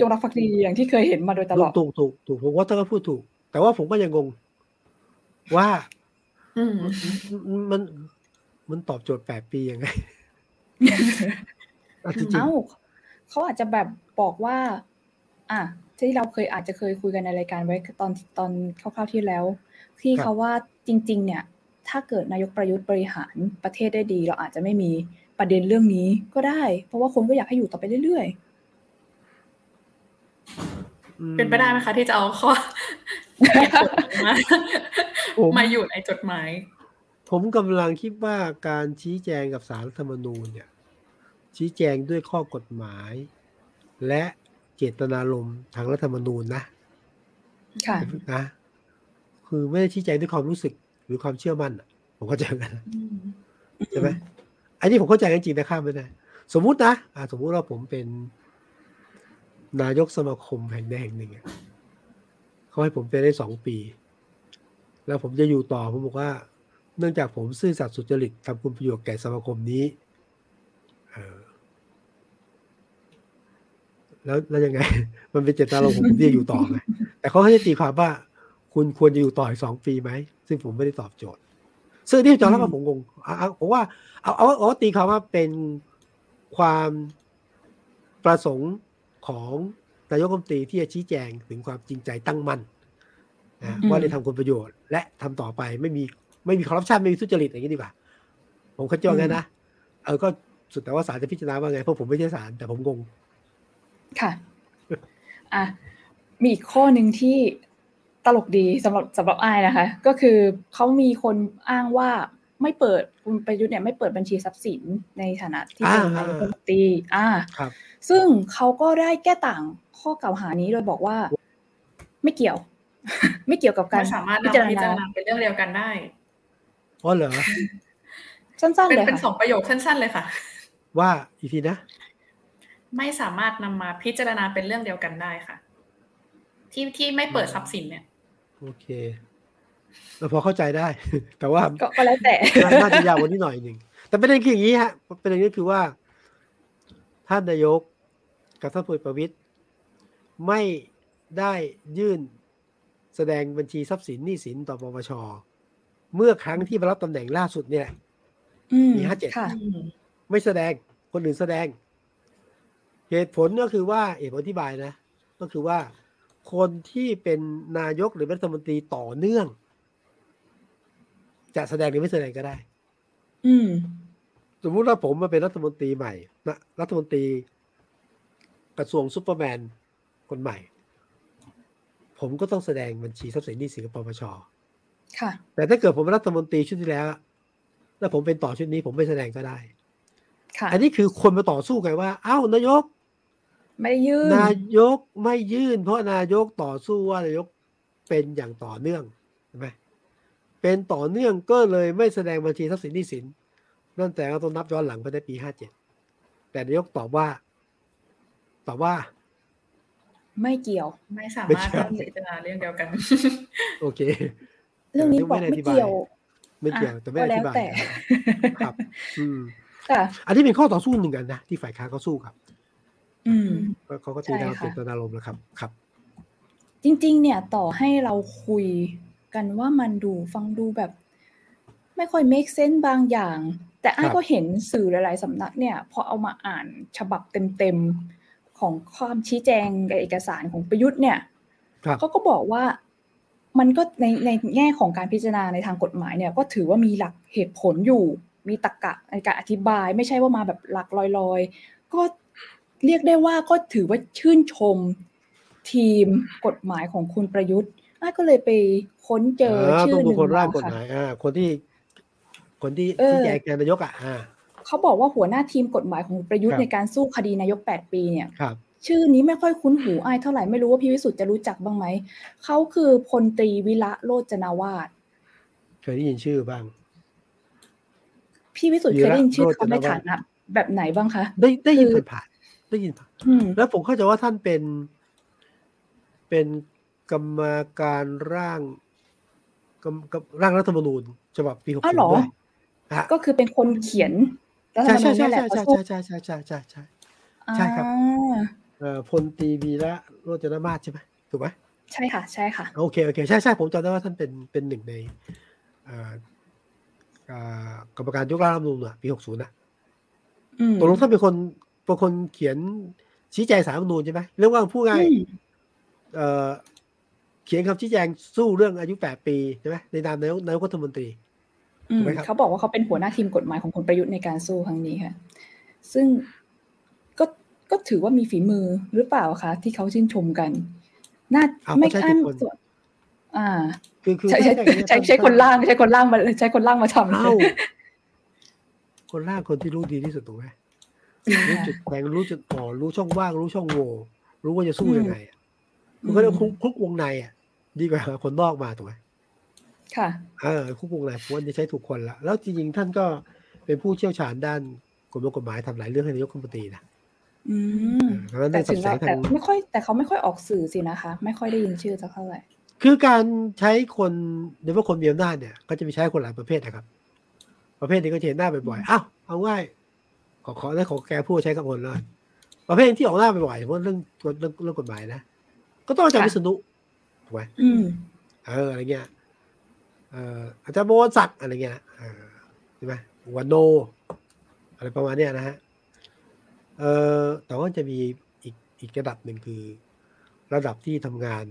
จงรักภักดีอย่างที่เคยเห็นมาโดยตลอดถูกผมว่าเธอก็พูดถูกแต่ว่าผมก็ยังงงว่ามันตอบโจทย์8ปียังไงจริงเขาอาจจะแบบบอกว่าที่เราอาจจะเคยคุยกันในรายการไว้ตอนคร่าวๆที่แล้วที่เขาว่าจริงๆเนี่ยถ้าเกิดนายกประยุทธ์บริหารประเทศได้ดีเราอาจจะไม่มีประเด็นเรื่องนี้ก็ได้เพราะว่าคนก็อยากให้อยู่ต่อไปเรื่อยๆเป็นไปได้ไหมคะที่จะเอาข้อมาอยู่ในจดหมายผมกำลังคิดว่าการชี้แจงกับศาลรัฐธรรมนูญเนี่ยชี้แจงด้วยข้อกฎหมายและเจตนารมณ์ทางรัฐธรรมนูญนะค่ะนะคือไม่ได้ชี้แจงด้วยความรู้สึกหรือความเชื่อมั่นผมเข้าใจกันใช่ไหมอันนี้ผมเข้าใจจริงๆนะข้ามไปได้สมมุตินะสมมุติว่าผมเป็นนายกสมาคมแห่งหนึ่งเขาให้ผมเป็นได้2 ปีแล้วผมจะอยู่ต่อผมบอกว่าเนื่องจากผมซื่อสัตย์สุจริตทำคุณประโยชน์แก่สมาคมนี้แล้วยังไงมันเป็นเจตนารมณ์ผมที่อยู่ต่อไงแต่เขาให้ตีความว่า คุณควรจะอยู่ต่ออีก2 ปีไหมซึ่งผมไม่ได้ตอบโจทย์ซึ่งที่จอร์จแล้วผมงงผมว่าเอาตีเขาว่าเป็นความประสงค์ของนายกรัฐมนตรีที่จะชี้แจงถึงความจริงใจตั้งมั่นว่าได้ทำคุณประโยชน์และทำต่อไปไม่มีคอร์รัปชันไม่มีทุจริตอย่างนี้ดีกว่าผมเข้าใจงั้นนะก็สุดแต่ว่าศาลจะพิจารณาว่าไงเพราะผมไม่ใช่ศาลแต่ผมงงค่ะมีอีกข้อหนึ่งที่ตลกดีสำหรับอ้ายนะคะก็คือเขามีคนอ้างว่าไม่เปิดคุณประยุทธ์เนี่ยไม่เปิดบัญชีทรัพย์สินในฐานะที่เป็นนายกรัฐมนตรีซึ่งเขาก็ได้แก้ต่างข้อกล่าวหานี้โดยบอกว่าไม่เกี่ยวไม่เกี่ยวกับการสามารถพิจารณาเป็นเรื่องเดียวกันได้อ๋อเหรอสั้นๆเลยเป็น2 ประโยคสั้นๆเลยค่ะว่าอีกทีนะไม่สามารถนำมาพิจารณาเป็นเรื่องเดียวกันได้ค่ะที่ไม่เปิดทรัพย์สินเนี่ยโอเคเราพอเข้าใจได้แต่ว่าก็แล้วแต่น่าจะยาวกว่านี้หน่อยนึงแต่ประเด็นคืออย่างนี้ฮะประเด็นนี้คือว่าท่านนายกกับท่านพลเอกประวิตรไม่ได้ยื่นแสดงบัญชีทรัพย์สินหนี้สินต่อปปช.เมื่อครั้งที่มารับตำแหน่งล่าสุดเนี่ยปี57ไม่แสดงคนอื่นแสดงเหตุผลก็คือว่าผมอธิบายนะก็คือว่าคนที่เป็นนายกหรือรัฐมนตรีต่อเนื่องจะแสดงหรือไม่แสดงก็ได้สมมุติว่าผมมาเป็นรัฐมนตรีใหม่นะรัฐมนตรีกระทรวงซุปเปอร์แมนคนใหม่ผมก็ต้องแสดงบัญชีทรัพย์สินหนี้สินกับปปช.ค่ะแต่ถ้าเกิดผมเป็นรัฐมนตรีชุดที่แล้วแล้วผมเป็นต่อชุดนี้ผมไม่แสดงก็ได้ค่ะอันนี้คือคนมาต่อสู้กันว่าเอ้านายกไม่ยื่นนายกไม่ยื่นเพราะนายกต่อสู้ว่านายกเป็นอย่างต่อเนื่องใช่ไหมเป็นต่อเนื่องก็เลยไม่แสดงบัญชีทรัพย์สินหนี้สินนั่นแต่เราต้องนับย้อนหลังไปได้ปี57แต่นายกตอบว่าไม่เกี่ยวไม่สามารถพิจารณาเรื่องเดียวกันโอเคเรื่องนี้บอกไม่เกี่ยวไม่เกี่ยวแต่ไม่อธิบายครับอันนี้เป็นข้อต่อสู้หนึ่งกันนะที่ฝ่ายค้านเขาสู้ครับเขาก็ตีดาวเจตนารมณ์แล้วครับครับจริงๆเนี่ยต่อให้เราคุยกันว่ามันดูฟังดูแบบไม่ค่อย make sense บางอย่างแต่อ้ายก็เห็นสื่อหลายๆสำนักเนี่ยพอเอามาอ่านฉบับเต็มๆของความชี้แจงกับเอกสารของประยุทธ์เนี่ยเขาก็บอกว่ามันก็ในแง่ของการพิจารณาในทางกฎหมายเนี่ยก็ถือว่ามีหลักเหตุผลอยู่มีตรรกะในการอธิบายไม่ใช่ว่ามาแบบหลักลอยๆก็เรียกได้ว่าก็ถือว่าชื่นชมทีมกฎหมายของคุณประยุทธ์ก็เลยไปค้นเจอชื่อหนึ่งคนร่างกฎหมายคนที่แจกแกนนายกเขาบอกว่าหัวหน้าทีมกฎหมายของประยุทธ์ในการสู้คดีนายก8 ปีเนี่ยชื่อนี้ไม่ค่อยคุ้นหูอ้ายเท่าไหร่ไม่รู้ว่าพี่วิสุทธิ์จะรู้จักบ้างไหมเขาคือพลตรีวิระโรจนาวาสเคยได้ยินชื่อบ้างพี่วิสุทธิ์เคยได้ยินชื่อเขาในฐานะแบบไหนบ้างคะได้ยินผ่านแล้วผมเข้าใจว่าท่านเป็นกรรมการร่างรัฐธรรมนูญฉบับปี60ด้วยก็คือเป็นคนเขียนรัฐธรรมนูญนี่แหละใช่ครับพลตรีวีระโรจนมาศใช่ไหมถูกไหมใช่ค่ะใช่ค่ะโอเคใช่ผมจำได้ว่าท่านเป็นหนึ่งในกรรมการยกร่างรัฐธรรมนูญปี60ตกลงท่านเป็นคนเขียนชี้แจงสารรัฐธรรมนูญใช่ไหมเรื่องว่าพูดง่ายเขียนคำชี้แจงสู้เรื่องอายุ8 ปีใช่ไหมในนามนายกรัฐมนตรีเขาบอกว่าเขาเป็นหัวหน้าทีมกฎหมายของพลประยุทธ์ในการสู้ครั้งนี้ค่ะซึ่งก็ถือว่ามีฝีมือหรือเปล่าคะที่เขาชื่นชมกันน่าไม่อ้างส่วนคือใช้คนล่างมาทำคนล่างคนที่รู้ดีที่สุดถูกไหมรู้จุดแข็งรู้จุดอ่อนรู้ช่องว่างรู้ช่องโหว่รู้ว่าจะสู้ยังไงมันก็เรียกคุกวงในดีกว่าคนนอกมาถูกไหมค่ะคุกวงในผมว่าจะใช้ถูกคนละแล้วจริงๆท่านก็เป็นผู้เชี่ยวชาญด้านกฎหมายทำหลายเรื่องให้นายกรัฐมนตรีนะแต่ถึงเราแต่ไม่ค่อยแต่เขาไม่ค่อยออกสื่อสินะคะไม่ค่อยได้ยินชื่อสักเท่าไหร่คือการใช้คนโดยเฉพาะคนมีอำนาจเนี่ยก็จะมีใช้คนหลายประเภทนะครับประเภทนี้ก็เห็นหน้าบ่อยๆเอาง่ายขอได้ขอแกผู้ใช้คำคนเลยประเภทที่ออกหน้าบ่อยๆเพราะเรื่องกฎหมายนะก็ต้องจากวิษณุถูกไหม อะไรเงี้ยอาจารย์โมศักดิ์อะไรเงี้ยใช่ไหมวันโนอะไรประมาณเนี้ยนะฮะแต่ว่าจะมีอีกระดับหนึ่งคือระดับที่ทำงาน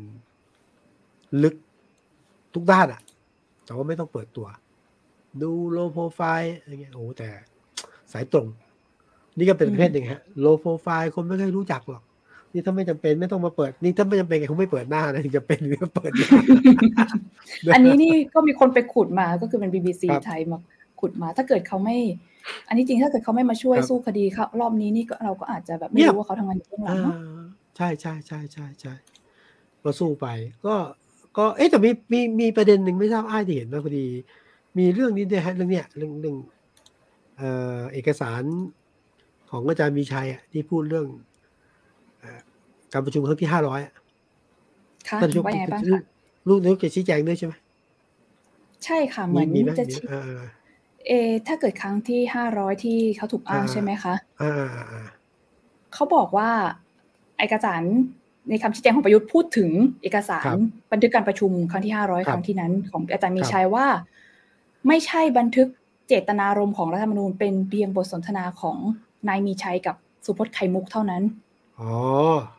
ลึกทุกด้านอะแต่ว่าไม่ต้องเปิดตัวดูโลโปรไฟล์อะไรเงี้ยโอ้แต่สายตรงนี่ก็เป็นเพศหนึ่งฮะโลโปรไฟล์คนไม่เคยรู้จักหรอกนี่ถ้าไม่จำเป็นไม่ต้องมาเปิดนี่ถ้าไม่จำเป็นคงไม่เปิดหน้านะถึงจะเป็นหรือเปิด อันนี้นี่ก็มีคนไปขุดมาก็คือเป็น BBC ไทยมาขุดมาถ้าเกิดเขาไม่อันนี้จริงถ้าเกิดเขาไม่มาช่วยสู้คดีเขารอบนี้นี่ก็เราก็อาจจะแบบไม่รู้ว่าเขาทำงานอยู่เบื้องหลังใช่ใช่ใช่ใช่ใช่มาสู้ไปก็เอ๊ะแต่มีประเด็นหนึ่งไม่ทราบอ้ายที่เห็นมาพอดีมีเรื่องนี้ด้วยฮะเรื่องเนี้ยเรื่องเอกสารของอาจารย์มีชัยที่พูดเรื่องการประชุมครั้งที่500ค่ะท่านนายกลูกนายกจะชี้แจงด้วยใช่ไหมใช่ค่ะเหมือนจะชี้ถ้าเกิดครั้งที่500ที่เขาถูกอ้างใช่ไหมคะเขาบอกว่าเอกสารในคำชี้แจงของประยุทธ์พูดถึงเอกสารบันทึกการประชุมครั้งที่500ครั้งที่นั้นของอาจารย์มีชัยว่าไม่ใช่บันทึกเจตนารมณ์ของรัฐธรรมนูญเป็นเพียงบทสนทนาของนายมีชัยกับสุพจน์ไข่มุกเท่านั้นอ๋อ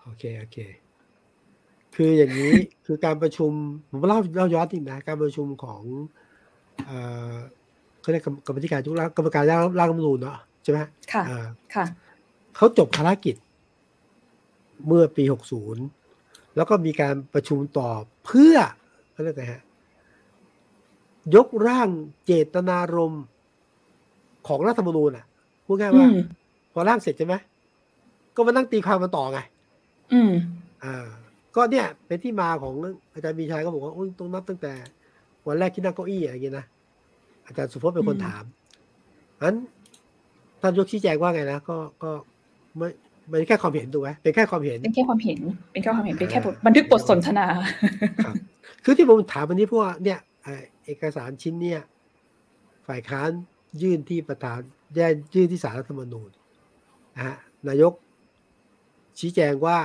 โอเคโอเคคืออย่างนี้ คือการประชุมผมเล่าย้อนนิดนะการประชุมของเขาเรียกกรรมการกรรมการร่างรัฐธรรมนูญเนาะใช่ไหมค่ะค่ะเขาจบภารกิจเมื่อปี60แล้วก็มีการประชุมต่อเพื่อเขาเรียกไงฮะยกร่างเจตนารมณ์ของรัฐธรรมนูญอ่ะพูดง่ายว่าพอร่างเสร็จใช่ไหมก็มานั่งตีความมาต่อไงก็เนี่ยเป็นที่มาของอาจารย์มีชัยก็บอกว่าต้องนับตั้งแต่วันแรกที่นั่งเก้าอี้อะไรอย่างนี้นะอาจารย์สุพจน์เป็นคนถามงั้นท่านยกชี้แจงว่าไงนะก็ไม่แค่ความเห็นถูกไหมเป็นแค่ความเห็นเป็นแค่ความเห็นเป็นแค่ความเห็นเป็นแค่บันทึกบทสนทนาคือที่ผมถามวันนี้เพราะว่าเนี่ยเอกสารชิ้นเนี่ยฝ่ายค้านยื่นที่ประธานยื่นที่ศาลรัฐธรรมนูญนะฮะนายกชี้แจงว่า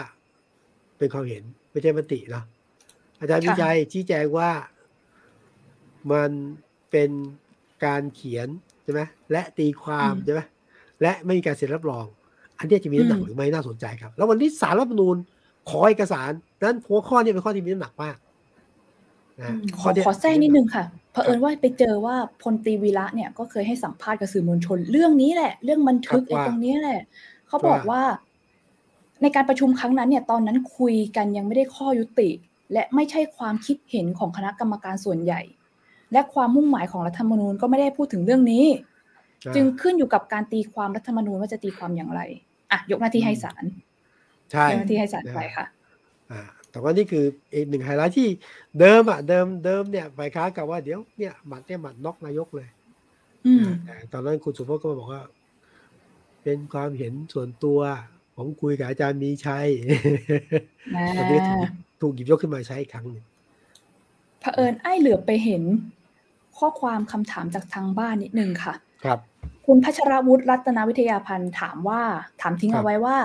เป็นความเห็นไม่ใช่มติเนาะอาจารย์วิชัยชี้แจงว่ามันเป็นการเขียนใช่ไหมและตีความใช่ไหมและไม่มีการเซ็นรับรองอันนี้จะมีน้ำหนักหรือไม่น่าสนใจครับแล้ววันนี้ศาลรัฐธรรมนูญขอเอกสารนั้นหัวข้อนี้เป็นข้อที่มีน้ำหนักมากขอแทรกนิดนึงค่ะเผอิญว่าไปเจอว่าพลตรีวีระเนี่ยก็เคยให้สัมภาษณ์กับสื่อมวลชนเรื่องนี้แหละเรื่องบันทึกไอ้ตรงนี้แหละเขาบอกว่าในการประชุมครั้งนั้นเนี่ยตอนนั้นคุยกันยังไม่ได้ข้อยุติและไม่ใช่ความคิดเห็นของคณะกรรมการส่วนใหญ่และความมุ่งหมายของรัฐธรรมนูญก็ไม่ได้พูดถึงเรื่องนี้จึงขึ้นอยู่กับการตีความรัฐธรรมนูญว่าจะตีความอย่างไรอ่ะยกหน้าที่ให้ศาลใช่หน้าที่ให้ศาลไปค่ะแต่ว่านี่คืออีกหนึ่งไฮไลท์ที่เดิมเนี่ยฝ่ายค้านกล่าวว่าเดี๋ยวเนี่ยหมัดน็อกนายกเลยตอนนั้นคุณสุพจน์ก็มาบอกว่าเป็นความเห็นส่วนตัวของคุยกับอาจารย์มีชัยตอนนี้ถูกหยิบยกขึ้นมาใช้อีกครั้งหนึ่งเผอิญไอ้เหลือไปเห็นข้อความคำถามจากทางบ้านนิดนึงค่ะครับคุณพัชรวุฒิรัตนวิทยาพันธ์ถามทิ้งเอาไว้ว่า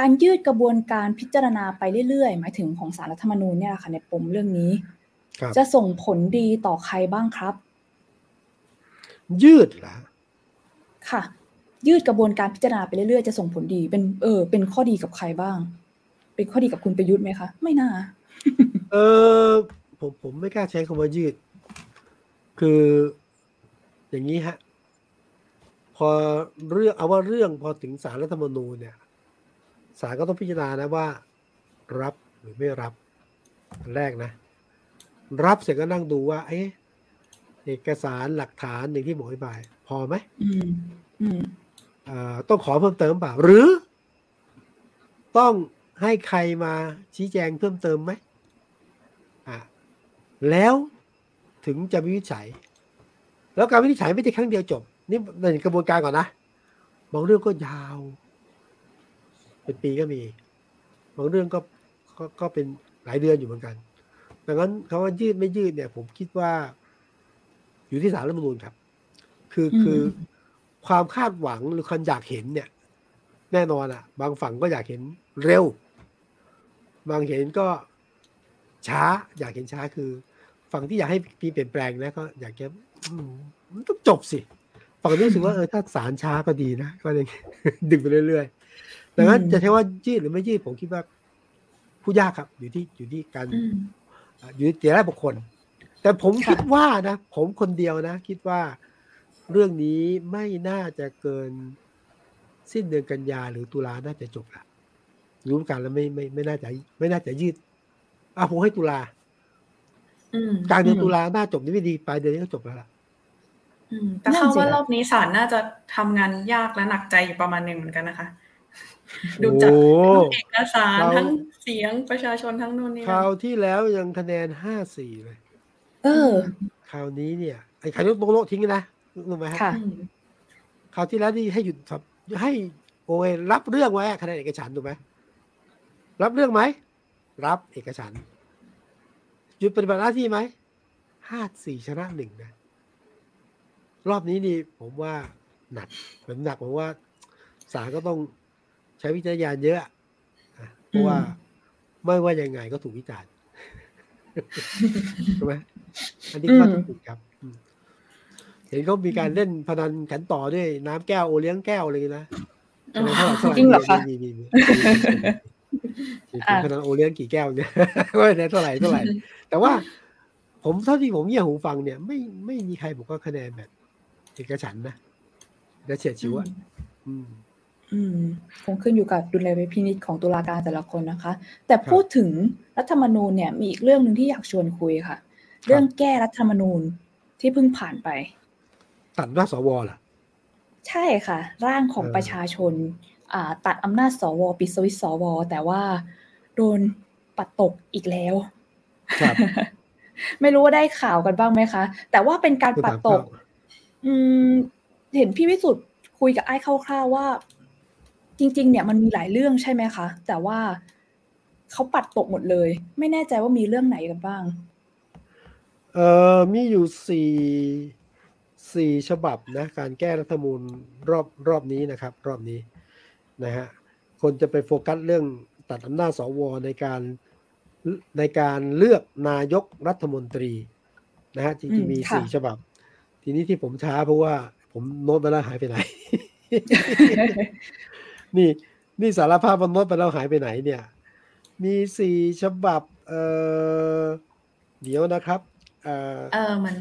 การยืดกระบวนการพิจารณาไปเรื่อยๆหมายถึงของศาลรัฐธรรมนูญเนี่ยแหละค่ะในปมเรื่องนี้จะส่งผลดีต่อใครบ้างครับยืดเหรอค่ะยืดกระบวนการพิจารณาไปเรื่อยๆจะส่งผลดีเป็นเป็นข้อดีกับใครบ้างเป็นข้อดีกับคุณประยุทธ์ไหมคะไม่น่าผมไม่กล้าใช้คำว่ายืดคืออย่างนี้ฮะพอเรื่องเอาว่าเรื่องพอถึงศาลรัฐธรรมนูญเนี่ยศาลก็ต้องพิจารณานะว่ารับหรือไม่รับอันแรกนะรับเสร็จก็นั่งดูว่าเอกสารหลักฐานอย่างที่บอกไปพอไหมต้องขอเพิ่มเติมเปล่าหรือต้องให้ใครมาชี้แจงเพิ่มเติมไหมแล้วถึงจะวินิจฉัยแล้วการวินิจฉัยไม่ใช่ครั้งเดียวจบนี่เป็นกระบวนการก่อนนะบางเรื่องก็ยาวเป็นปีก็มีบางเรื่องก็เป็นหลายเดือนอยู่เหมือนกันดังนั้นคำว่ายืดไม่ยืดเนี่ยผมคิดว่าอยู่ที่ศาลรัฐธรรมนูญครับคือความคาดหวังหรือความอยากเห็นเนี่ยแน่นอนอ่ะบางฝั่งก็อยากเห็นเร็วบางเห็นก็ช้าอยากเห็นช้าคือ ฝั่งที่อยากให้มีเปลี่ยนแปลงนะก็อยากจะมันต้องจบสิฝั่งนี้รู้สึกว่าถ้าศาลช้าก็ดีนะก็อย่างดึงไปเรื่อยๆดังนั้นจะใช้ว่ายืดหรือไม่ยืดผมคิดว่าผู้ยากครับอยู่ที่การอยู่ที่เจตนาบุคคลแต่ผมคิดว่านะผมคนเดียวนะคิดว่าเรื่องนี้ไม่น่าจะเกินสิ้นเดือนกันยาหรือตุลาน่าจะจบละรู้กันแล้วไม่น่าจะยืดผมให้ตุลากลางเดือนตุลาน่าจบนี่ไม่ดีปลายเดือนนี้ก็จบแล้วล่ะแต่เข้าว่ารอบนี้ศาลน่าจะทำงานยากและหนักใจอยู่ประมาณหนึ่งเหมือนกันนะคะดูจากเอกสารทั้งเสียงประชาชนทั้งนู่นนี่คราวที่แล้วยังคะแนน 5-4 เลยคราวนี้เนี่ยไอ้ใครยกโลกทิ้งนะรู้ไหมฮะคราวที่แล้วนี่ให้หยุดให้โอ้ยรับเรื่องไว้คะแนนเอกฉันท์ถูกไหมรับเรื่องไหมรับเอกฉันท์หยุดปฏิบัติหน้าที่ไหม 5-4 ชนะ1นะรอบนี้นี่ผมว่าหนักผมหนักผมว่าศาลก็ต้องใช้วิจารณญาณเยอะเพราะว่าไม่ว่ายังไงก็ถูกวิจารณ์ถูกไหมอันนี้ก็ถูกครับเห็นเขามีการเล่นพนันขันต่อด้วยน้ำแก้วโอเลี้ยงแก้วอะไรนะจริงเหรอคะพนันโอเลี้ยงกี่แก้วเนี่ยว่าได้เท่าไหร่แต่ว่าผมเท่าที่ผมเงี่ยหูฟังเนี่ยไม่มีใครบอกว่าคะแนนแบบเอกฉันท์นะและเฉียดฉิวอ่ะคงขึ้นอยู่กับดุลยพินิจของตุลาการแต่ละคนนะคะแต่พูดถึงรัฐธรรมนูญเนี่ยมีอีกเรื่องนึงที่อยากชวนคุยค่ะเรื่องแก้รัฐธรรมนูญที่เพิ่งผ่านไปตัดอำนาจสว.เหรอใช่ค่ะร่างของประชาชนตัดอำนาจสว.ปิดสวิตช์สว.แต่ว่าโดนปัดตกอีกแล้วครับ ไม่รู้ว่าได้ข่าวกันบ้างไหมคะแต่ว่าเป็นการปัดตกเห็นพี่วิสุทธิ์คุยกับไอ้คร่าวๆว่าจริงๆเนี่ยมันมีหลายเรื่องใช่ไหมคะแต่ว่าเขาปัดตกหมดเลยไม่แน่ใจว่ามีเรื่องไหนกันบ้างมีอยู่สี่ฉบับนะการแก้รัฐธรรมนูญรอบนี้นะครับรอบนี้นะฮะคนจะไปโฟกัสเรื่องตัดอำนาจสวในการเลือกนายกรัฐมนตรีนะฮะจริงๆมี4ฉบับทีนี้ที่ผมช้าเพราะว่าผมโน้ตไปแล้วหายไปไหน นี่สารภาพว่าโน้ตไปแล้วหายไปไหนเนี่ยมี4ฉบับเดี๋ยวนะครับเหมือน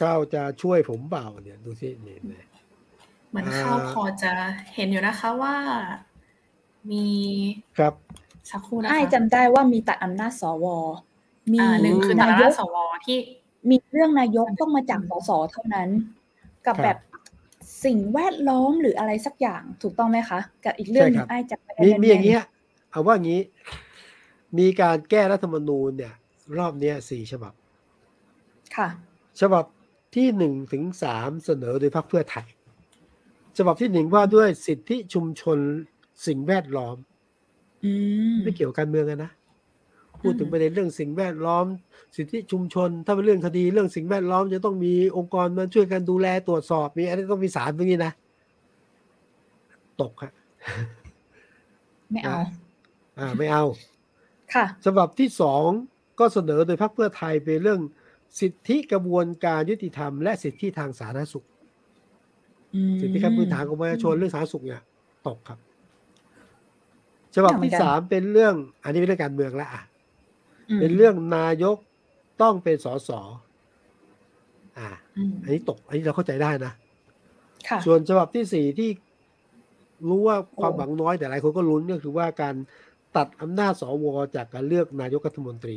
ข้าวจะช่วยผมเปล่าเนี่ยดูสิเนี่ยเหมือนข้าวพอจะเห็นอยู่นะคะว่ามีครับสักครู่นะคะจำได้ว่ามีตัดอำนาจสวมีหนึ่งคือนายกสวที่มีเรื่องนายกต้องมาจากสสเท่านั้นกับแบบสิ่งแวดล้อมหรืออะไรสักอย่างถูกต้องไหมคะกับอีกเรื่องนึงจับไปได้มีอย่างเงี้ยเอาว่างี้มีการแก้รัฐธรรมนูญเนี่ยรอบนี้4ฉบับค่ะฉบับที่1ถึง3เสนอโดยพรรคเพื่อไทยฉบับที่1ว่าด้วยสิทธิชุมชนสิ่งแวดล้อมไม่เกี่ยวกับการเมืองนะพูดถึงประเด็นเรื่องสิ่งแวดล้อมสิทธิชุมชนถ้าเป็นเรื่องคดีเรื่องสิ่งแวดล้อมจะต้องมีองค์กรมาช่วยกันดูแลตรวจสอบมีอะไรต้องมีศาลพวกนี้นะตกฮะไม่เอาไม่เอาค่ะฉบับที่2ก็เสนอโดยพรรคเพื่อไทยเป็นเรื่องสิทธิกระบวนการยุติธรรมและสิทธิทางสาธารณสุขสิทธิขั้นพื้นฐานของประชาชนเรื่องสาธารณสุขเนี่ยตกครับฉบับที่3เป็นเรื่องอันนี้เป็นเรื่องการเมืองแล้วอ่ะเป็นเรื่องนายกต้องเป็นสสอันนี้ตกอันนี้เราเข้าใจได้นะส่วนฉบับที่4ที่รู้ว่าความหวังน้อยแต่หลายคนก็ลุ้นก็คือว่าการตัดอำนาจสวจากการเลือกนายกรัฐมนตรี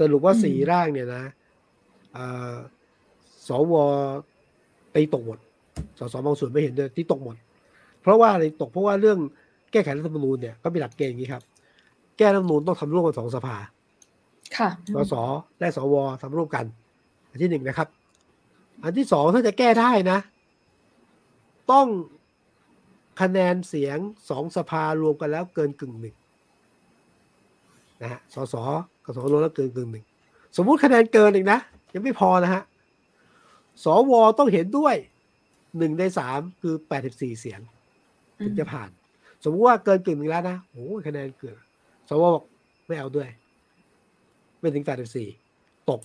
สรุปว่า4ร่างเนี่ยนะสวตีตกหมดสสบางส่วนไม่เห็นด้วยที่ตกหมดเพราะว่าอะไรตกเพราะว่าเรื่องแก้ไขรัฐธรรมนูญเนี่ยก็มีหลักเกณฑ์อย่างนี้ครับแก้รัฐธรรมนูญต้องทำร่วมกัน2สภาค่ะสสและสวทำร่วมกันอันที่1นะครับอันที่2ถ้าจะแก้ได้นะต้องคะแนนเสียง2สภารวมกันแล้วเกินกึ่งหนึ่งนะฮะสสกับสวรวมแล้วเกินกึ่งหนึ่งสมมุติคะแนนเกินอีกนะยังไม่พอนะฮะสวต้องเห็นด้วย1ใน3คือ84เสียงถึงจะผ่านสมมุติว่าเกินกึ่งหนึ่งแล้วนะโอ้คะแนนเกินสวบอกไม่เอาด้วยไม่ถึง84 ตก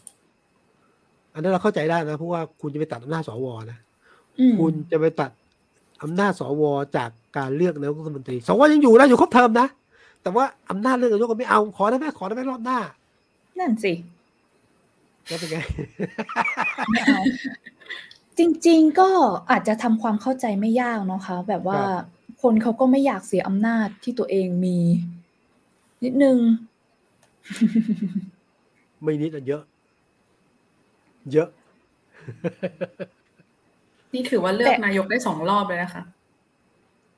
อันนั้นเราเข้าใจได้นะเพราะว่าคุณจะไปตัดอำนาจสวนะคุณจะไปตัดอำนาจสวจากการเลือกนายกรัฐมนตรีสวยังอยู่นะอยู่ครบเทอมนะแต่ว่าอำนาจเลือกนายกก็ไม่เอาขอได้ไหมรอบหน้านั่นสิแล้วเป็นไง จริงๆก็อาจจะทำความเข้าใจไม่ยากนะคะแบบว่า คนเขาก็ไม่อยากเสียอำนาจที่ตัวเองมีนิดนึง ไม่นิดอะเยอะ นี่ถือว่าเลือกนายกได้สองรอบเลยนะคะ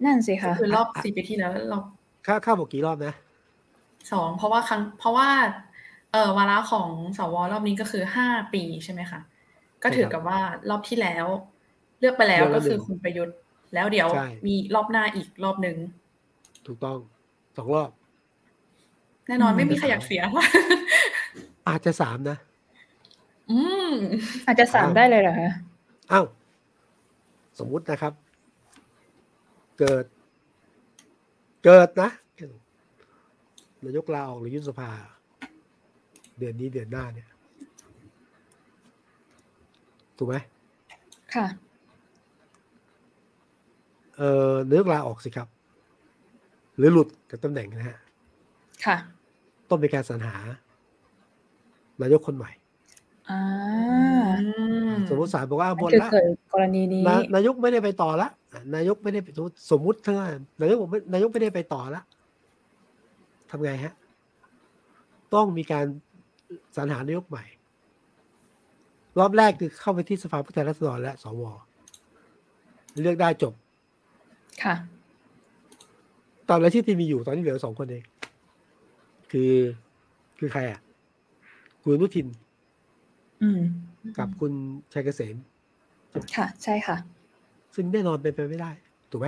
นั่นสิค่ะคือรอบ4ปีที่แล้วรอบข้าบอกกี่รอบนะ2เพราะว่าเวลาของสวรอบนี้ก็คือ5ปีใช่ไหมคะก็ถือกับว่ารอบที่แล้วเลือกไปแล้วก็คือคุณประยุทธ์แล้วเดี๋ยวมีรอบหน้าอีกรอบนึงถูกต้อง2รอบแน่นอนไม่มีใครอยากเสียอาจจะ3นะอาจจะ3ได้เลยเหรอคะอ้าวสมมุตินะครับเกิดนะนายกลาออกหรือยุบสภาเดือนนี้เดือนหน้าเนี่ยถูกไหมค่ะนายกลาออกสิครับหรือหลุดจากตำแหน่งนะฮะค่ะต้องมีการสรรหานายกคนใหม่สมมติศาลบอกว่าหมดแล้วกรณีนี้นายกไม่ได้ไปต่อละนายกไม่ได้ไปสมมติทั้งนั้นนายกไม่ได้ไปต่อละทำไงฮะต้องมีการสรรหานายกใหม่รอบแรกคือเข้าไปที่สภาผู้แทนราษฎรและสวเลือกได้จบค่ะตามรายชื่อที่มีอยู่ตอนนี้เหลือ2คนเองคือใครอ่ะคุณอนุทินกับคุณชัยเกษมค่ะใช่ค่ะซึ่งแน่นอนเป็นไปไม่ได้ถูกไหม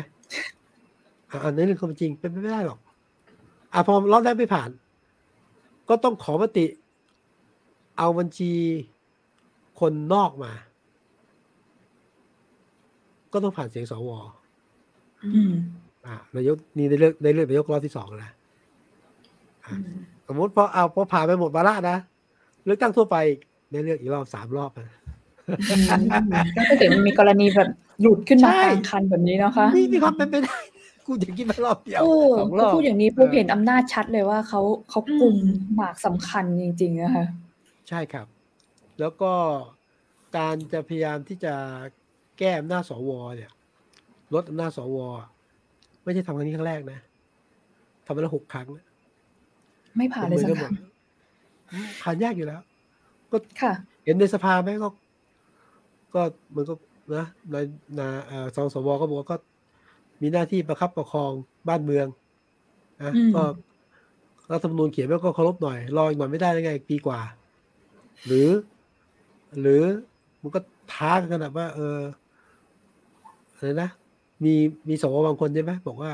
อันนี้เรื่องความจริงเป็นไปไม่ได้หรอกพอรอบแรกไม่ผ่านก็ต้องขอมติเอาบัญชีคนนอกมาก็ต้องผ่านเสียงสวนายกนี่ได้เลือกนายกรอบที่2แล้วสมมติพอผ่านไปหมดวาระนะเลือกตั้งทั่วไปได้เลือกอีกรอบ3รอบนะแล้วก็ถึงมีกรณีแบบหลุดขึ้นมากลางคันแบบนี้นะคะนี่มีความเป็นไปได้กูอยากกินมารอบเดียว2รอบพูดอย่างนี้ผู้เห็นอำนาจชัดเลยว่าเขากลุ่มหมากสำคัญจริงๆนะคะใช่ครับแล้วก็การจะพยายามที่จะแก้อำนาจสวเนี่ยลดอำนาจสวไม่ใช่ทำครั้งนี้ครั้งแรกนะทำมาแล้ว6 ครั้งไม่ผ่านเลยสักครั้งผ่านยากอยู่แล้วก็เห็นในสภาไหมก็มันก็นะในสวก็บอกว่าก็มีหน้าที่ประคับประคองบ้านเมืองนะก็รัฐธรรมนูญเขียนไว้ก็เคารพหน่อยรออีกหน่อยไม่ได้ยังไงปีกว่าหรือมันก็ท้ากันขนาดว่าอะไรนะมีสวบางคนใช่ไหมบอกว่า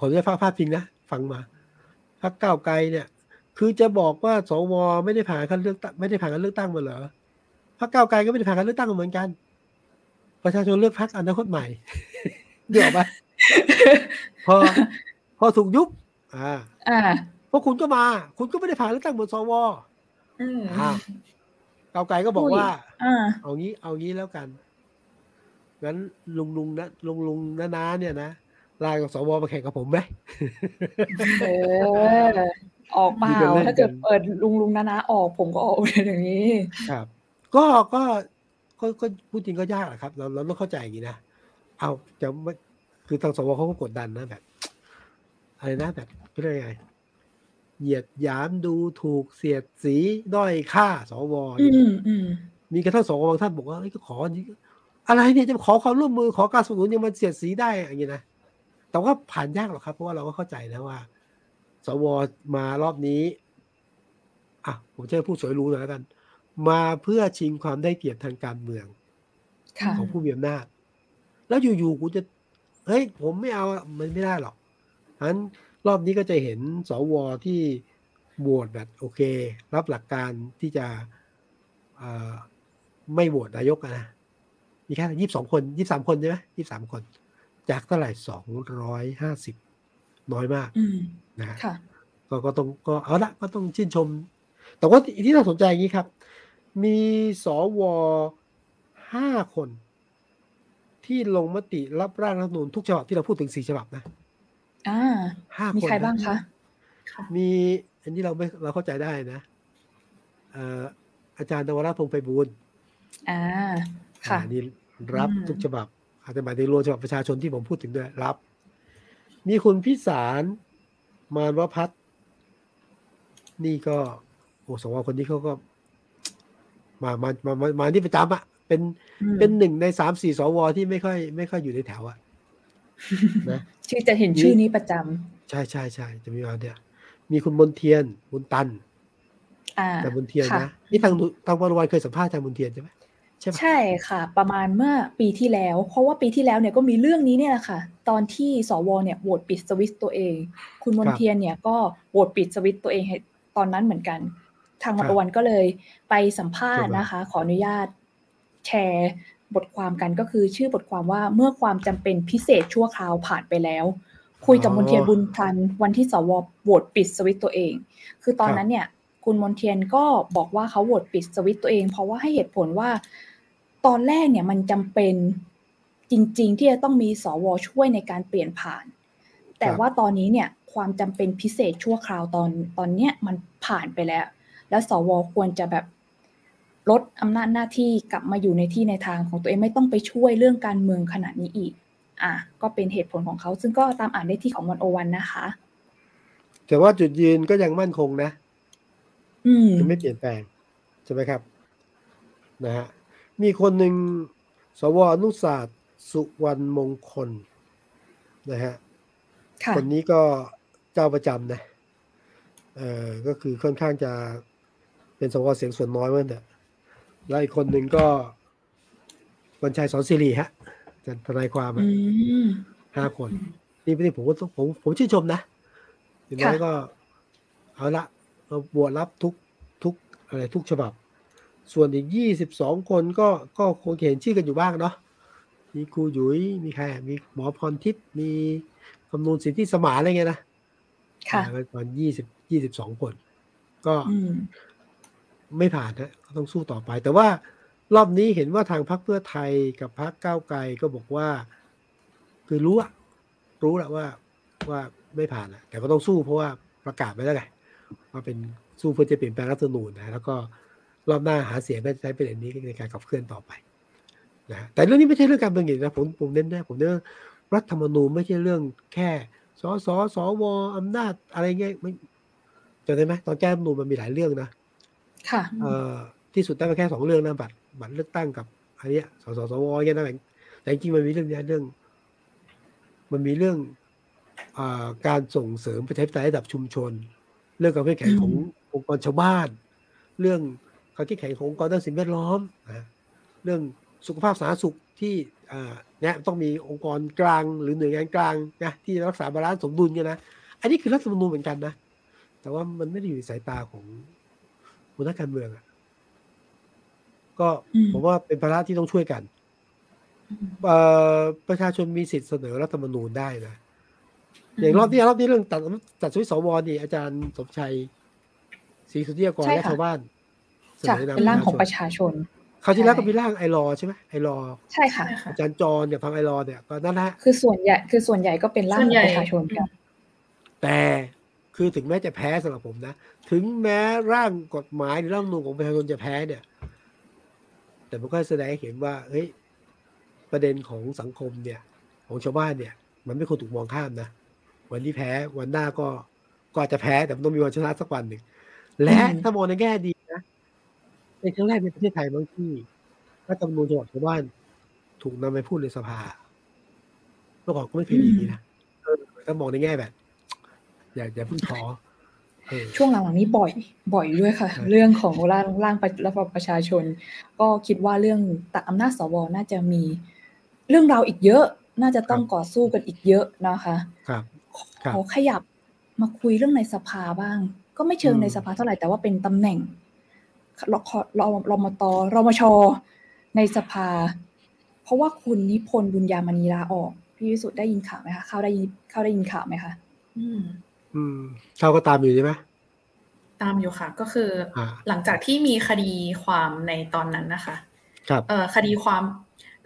ขออนุญาตพาดพิงนะฟังมาพรรคก้าวไกลเนี่ยคือจะบอกว่าสวไม่ได้ผ่านการเลือกตั้งมาเหรอพรรคก้าวไกลก็ไม่ได้ผ่านการเลือกตั้งเหมือนกันประชาชนเลือกพรรคอนาคตใหม่เดี๋ยวป่ะพอถูกยุบพวกคุณก็มาคุณก็ไม่ได้ผ่านเลือกตั้งเหมือนสวก้าวไกลก็บอกว่าเอางี้แล้วกันงั้นลุงน้าเนี่ยนะลากับสวมาแข่งกับผมไหมออกมาถ้าเกิดเปิดลุงนะออกผมก็ออกอย่างนี้ครับก็พูดจริงก็ยากแหละครับเราต้องเข้าใจอย่างนี้นะเอาจะคือทางสวเขาก็กดดันนะแบบอะไรนะแบบเรื่องไงเหยียดหยามดูถูกเสียดสีด้อยค่าสวมีกระทั่งสวบางท่านบอกว่าก็ขออะไรเนี่ยจะขอความร่วมมือขอการสนับสนุนยังมาเสียดสีได้อย่างนี้นะแต่ว่าผ่านยากหรอกครับเพราะว่าเราก็เข้าใจนะว่าสวมารอบนี้ผมจะพูดสวยรู้หน่อยแล้วกันมาเพื่อชิงความได้เปรียบทางการเมืองของผู้มีอำนาจแล้วอยู่ๆกูจะเฮ้ยผมไม่เอามันไม่ได้หรอกฉะนั้นรอบนี้ก็จะเห็นสวที่โหวตแบบโอเครับหลักการที่จะไม่โหวตนายกนะมีแค่22 คน 23 คนใช่ไหม23 คนจากเท่าไหร่250น้อยมากนะก็ต้องก็เอาละก็ต้องชื่นชม แต่ว่าที่น่าสนใจอย่างนี้ครับมีสว5คนที่ลงมติรับร่างรัฐธรรมนูญทุกฉบับที่เราพูดถึง4ฉบับนะ5คนมีใครบ้างคะมีอันนี้เราเข้าใจได้นะอาจารย์นวราพงษ์ไพบูลย์นี่รับทุกฉบับอาจจะหมายถึงรวมฉบับประชาชนที่ผมพูดถึงด้วยรับมีคุณพิสารมานวพัฒน์นี่ก็โอ้สวคนนี้เขาก็มาที่ประจำอ่ะเป็นหนึ่งใน 3-4 สวที่ไม่ค่อยอยู่ในแถวอ่ะนะที่จะเห็นชื่อนี้ประจำใช่ๆๆจะมีมาเนี่ยมีคุณมนเทียนบุญตันแต่บุญเทียนนะนี่ทางวันวันเคยสัมภาษณ์ทางบุญเทียนใช่ไหมใช่ค่ะประมาณเมื่อปีที่แล้วเพราะว่าปีที่แล้วเนี่ยก็มีเรื่องนี้เนี่ยแหละค่ะตอนที่สวเนี่ยโหวตปิดสวิตช์ตัวเองคุณมนเทียนเนี่ยก็โหวตปิดสวิตช์ตัวเองตอนนั้นเหมือนกันทางวันวันก็เลยไปสัมภาษณ์นะคะขออนุญาตแชร์บทความกันก็คือชื่อบทความว่าเมื่อความจำเป็นพิเศษชั่วคราวผ่านไปแล้วคุยกับมนเทียนบุญพันธ์วันที่สวโหวตปิดสวิตช์ตัวเองคือตอนนั้นเนี่ยคุณมนเทียนก็บอกว่าเขาโหวตปิดสวิตช์ตัวเองเพราะว่าให้เหตุผลว่าตอนแรกเนี่ยมันจำเป็นจริงๆที่จะต้องมีสวช่วยในการเปลี่ยนผ่านแต่ว่าตอนนี้เนี่ยความจำเป็นพิเศษชั่วคราวตอนเนี้ยมันผ่านไปแล้วแล้วสวควรจะแบบลดอำนาจหน้าที่กลับมาอยู่ในที่ในทางของตัวเองไม่ต้องไปช่วยเรื่องการเมืองขนาดนี้อีกก็เป็นเหตุผลของเขาซึ่งก็ตามอ่านได้ที่ของ101นะคะแต่ว่าจุดยืนก็ยังมั่นคงนะคือไม่เปลี่ยนแปลงใช่ไหมครับนะฮะมีคนหนึ่งสว.อนุศาสตร์สุวรรณมงคลนะฮะคนนี้ก็เจ้าประจำนะก็คือค่อนข้างจะเป็นสว.เสียงส่วนน้อยเหมือนกันแล้วอีกคนหนึ่งก็วันชัยสอนศิริฮะทนายความ5คนนี่ผมชื่นชมนะอย่างน้อยก็เอาละบวชรับทุกอะไรทุกฉบับส่วนอีก22คนก็คงเห็นชื่อกันอยู่บ้างเนาะมีครูหยุยมีใครมีหมอพรทิพย์มีคำนวณสิทธิสมานอะไรเงี้ยนะค่ะตอน22คนก็ไม่ผ่านนะก็ต้องสู้ต่อไปแต่ว่ารอบนี้เห็นว่าทางพรรคเพื่อไทยกับพรรคก้าวไกลก็บอกว่าคือรู้ละว่าไม่ผ่านนะแต่ก็ต้องสู้เพราะว่าประกาศไปแล้วไงว่าเป็นสู้เพื่อจะเปลี่ยนแปลงรัฐธรรมนูญนะแล้วก็รอบหน้าหาเสียงใช้ประเด็นนี้ในการขับเคลื่อนต่อไปนะแต่เรื่องนี้ไม่ใช่เรื่องการเมืองอย่างเดียวนะผมเน้นนะผมเน้นรัฐธรรมนูญไม่ใช่เรื่องแค่สวอำนาจอะไรเงี้ยไม่จำได้ไหมตอนแก้รัฐธรรมนูญมันมีหลายเรื่องนะค่ะที่สุดได้มาแค่2เรื่องนะบัตรเลือกตั้งกับอันนี้สวเงี้ยนะแต่จริงมันมีเรื่องนี้มันมีเรื่องการส่งเสริมประชาธิปไตยระดับชุมชนเรื่องการแข่งขันขององค์กรชาวบ้านเรื่องการแข่งขันขององค์กรด้านสิ่งแวดล้อมเรื่องสุขภาพสาธารณสุขที่เนี่ยต้องมีองค์กรกลางหรือหน่วยงานกลางนะที่รักษาบาลานซ์สมดุลกันนะอันนี้คือรัฐธรรมนูญเหมือนกันนะแต่ว่ามันไม่ได้อยู่ในสายตาของนักการเมืองก็ผมว่าเป็นภาระที่ต้องช่วยกันประชาชนมีสิทธิ์เสนอรัฐธรรมนูญได้นะอย่างรอบนี้เรื่องตัดสวิตช์สวนี่อาจารย์สมชัยศรีสุทธิยากรและชาวบ้านเสนอเป็นร่างของประชาชนเขาที่แล้วก็มีร่างไอลอใช่ไหมไอลอใช่ค่ะอาจารย์จรกับทางไอลอเนี่ยก็นั่นแหละคือส่วนใหญ่ก็เป็นร่างของประชาชนกันแต่คือถึงแม้จะแพ้สำหรับผมนะถึงแม้ร่างกฎหมายหรือร่างนูนของประชาชนจะแพ้เนี่ยแต่มันก็แสดงให้เห็นว่าเฮ้ยประเด็นของสังคมเนี่ยของชาวบ้านเนี่ยมันไม่ควรถูกมองข้ามนะวันนี้แพ้วันหน้าก็อาจจะแพ้แต่มันต้องมีวันชนะสักวันหนึ่งและถ้ามองในแง่ดีนะในครั้งแรกในประเทศไทยบางที่รัฐธรรมนูญฉบับชาวบ้านถูกนำไปพูดในสภาเมื่อก่อนก็ไม่เคยมีนะถ้ามองในแง่แบบอย่าเพิ่งท้อช่วงหลังๆนี้บ่อยด้วยค่ะเรื่องของร่างระบบประชาชนก็คิดว่าเรื่องตัดอำนาจสวน่าจะมีเรื่องราวอีกเยอะน่าจะต้องก่อสู้กันอีกเยอะนะคะขอขยับมาคุยเรื่องในสภาบ้างก็ไม่เชิงในสภาเท่าไหร่แต่ว่าเป็นตำแหน่งรมชในสภาเพราะว่าคุณนิพนธ์บุญญามณีลาออกพี่วิสุทธิ์ได้ยินข่าวไหมคะเข้าได้ยินข่าวไหมคะข่าวก็ตามอยู่ใช่ไหมต ตามอยู่ค่ะก็คือหลังจากที่มีคดีความในตอนนั้นนะคะคดีความ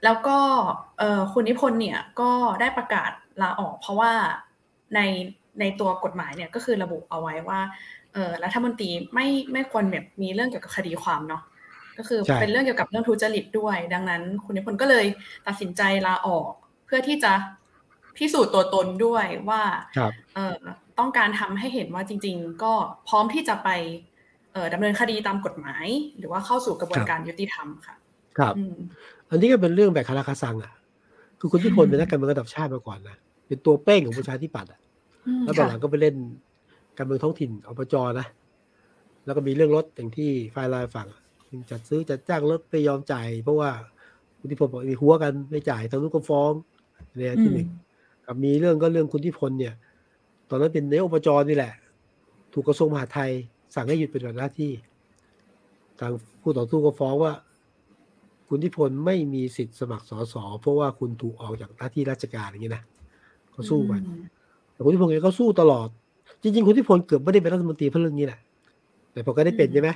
แล้วก็คุณนิพนธ์เนี่ยก็ได้ประกาศลาออกเพราะว่าในตัวกฎหมายเนี่ยก็คือระบุเอาไว้ว่ารัฐมนตรีไม่ควรแบบมีเรื่องเกี่ยวกับคดีความเนาะก็คือเป็นเรื่องเกี่ยวกับเรื่องทุจริตด้วยดังนั้นคุณนิพนธ์ก็เลยตัดสินใจลาออกเพื่อที่จะพิสูจน์ตัวตนด้วยว่าต้องการทำให้เห็นว่าจริงๆก็พร้อมที่จะไปดำเนินคดีตามกฎหมายหรือว่าเข้าสู่กระบวนการยุติธรรมค่ะครับอันนี้ก็เป็นเรื่องแบบคาราคาซังอ่ะคือคุณนิพนธ์เป็นนักการเมืองระดับชาติมาก่อนนะเป็นตัวเป้งของประชาธิปัตย์อ่ะแล้วตอนหลังก็ไปเล่นการเมืองท้องถิ่นอบจนะแล้วก็มีเรื่องรถอย่างที่ฝ่ายรายฝั่งจัดซื้อจัดจ้างรถไปยอมจ่ายเพราะว่าคุณนิพนธ์บอกมีหัวกันไม่จ่ายทางนู้นก็ฟ้องในอันที่หนึ่งกับมีเรื่องก็เรื่องคุณนิพนธ์เนี่ยตอนนั้นเป็นนายกอบจนี่แหละถูกกระทรวงมหาดไทยสั่งให้หยุดปฏิบัติหน้าที่ทางผู้ต่อสู้ก็ฟ้องว่าคุณนิพนธ์ไม่มีสิทธิ์สมัครสสเพราะว่าคุณถูกออกจากหน้าที่ราชการอย่างนี้นะก็สู้กันแต่คุณนิพนธ์ก็สู้ตลอดจริงๆคุณนิพนธ์เกือบไม่ได้เป็นรัฐมนตรีเพราะเรื่องนี้แหละแต่พอก็ได้เป็นใช่ไหม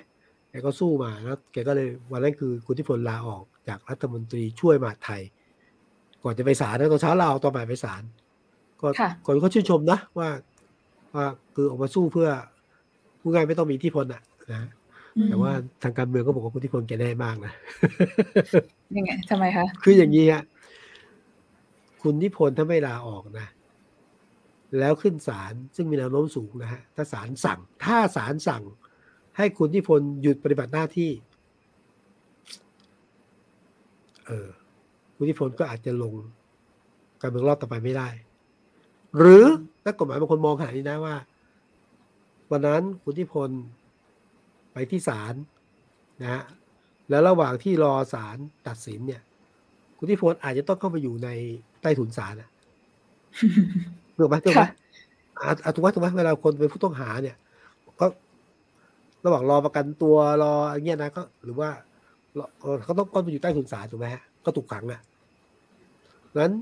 แกก็สู้มาแล้วแกก็เลยวันนั้นคือคุณนิพนธ์ลาออกจากรัฐมนตรีช่วยมหาดไทยก่อนจะไปศาลนะตอนเช้าลาออกตอนบ่ายไปศาลก็ชื่นชมนะว่าคือออกมาสู้เพื่อผู้งานไม่ต้องมีที่พลอ่ะนะแต่ว่าทางการเมืองก็บอกว่าคุณที่พลแกแน่มากนะยังไงทำไมคะคืออย่างนี้ฮะคุณนิพนธ์ถ้าไม่ลาออกนะแล้วขึ้นศาลซึ่งมีแนวโน้มสูงนะฮะถ้าศาลสั่งให้คุณนิพนธ์หยุดปฏิบัติหน้าที่คุณนิพนธ์ก็อาจจะลงการเมืองรอบต่อไปไม่ได้หรือนักกฎหมายบางคนมองขนาดนี้นะว่าวันนั้นคุณนิพนธ์ไปที่ศาลนะฮะแล้วระหว่างที่รอศาลตัดสินเนี่ยคุณนิพนธ์อาจจะต้องเข้าไปอยู่ในใต้ถุนศาลนะถูกไหมถูกไหมเวลาคนเป็นผู้ต้องหาเนี่ยก็ระหว่างรอประกันตัวรออย่างเงี้ยนะก็หรือว่าเขาต้องก้อนไปอยู่ใต้ถุนศาลถูกไหมก็ถูกขังนะนั้น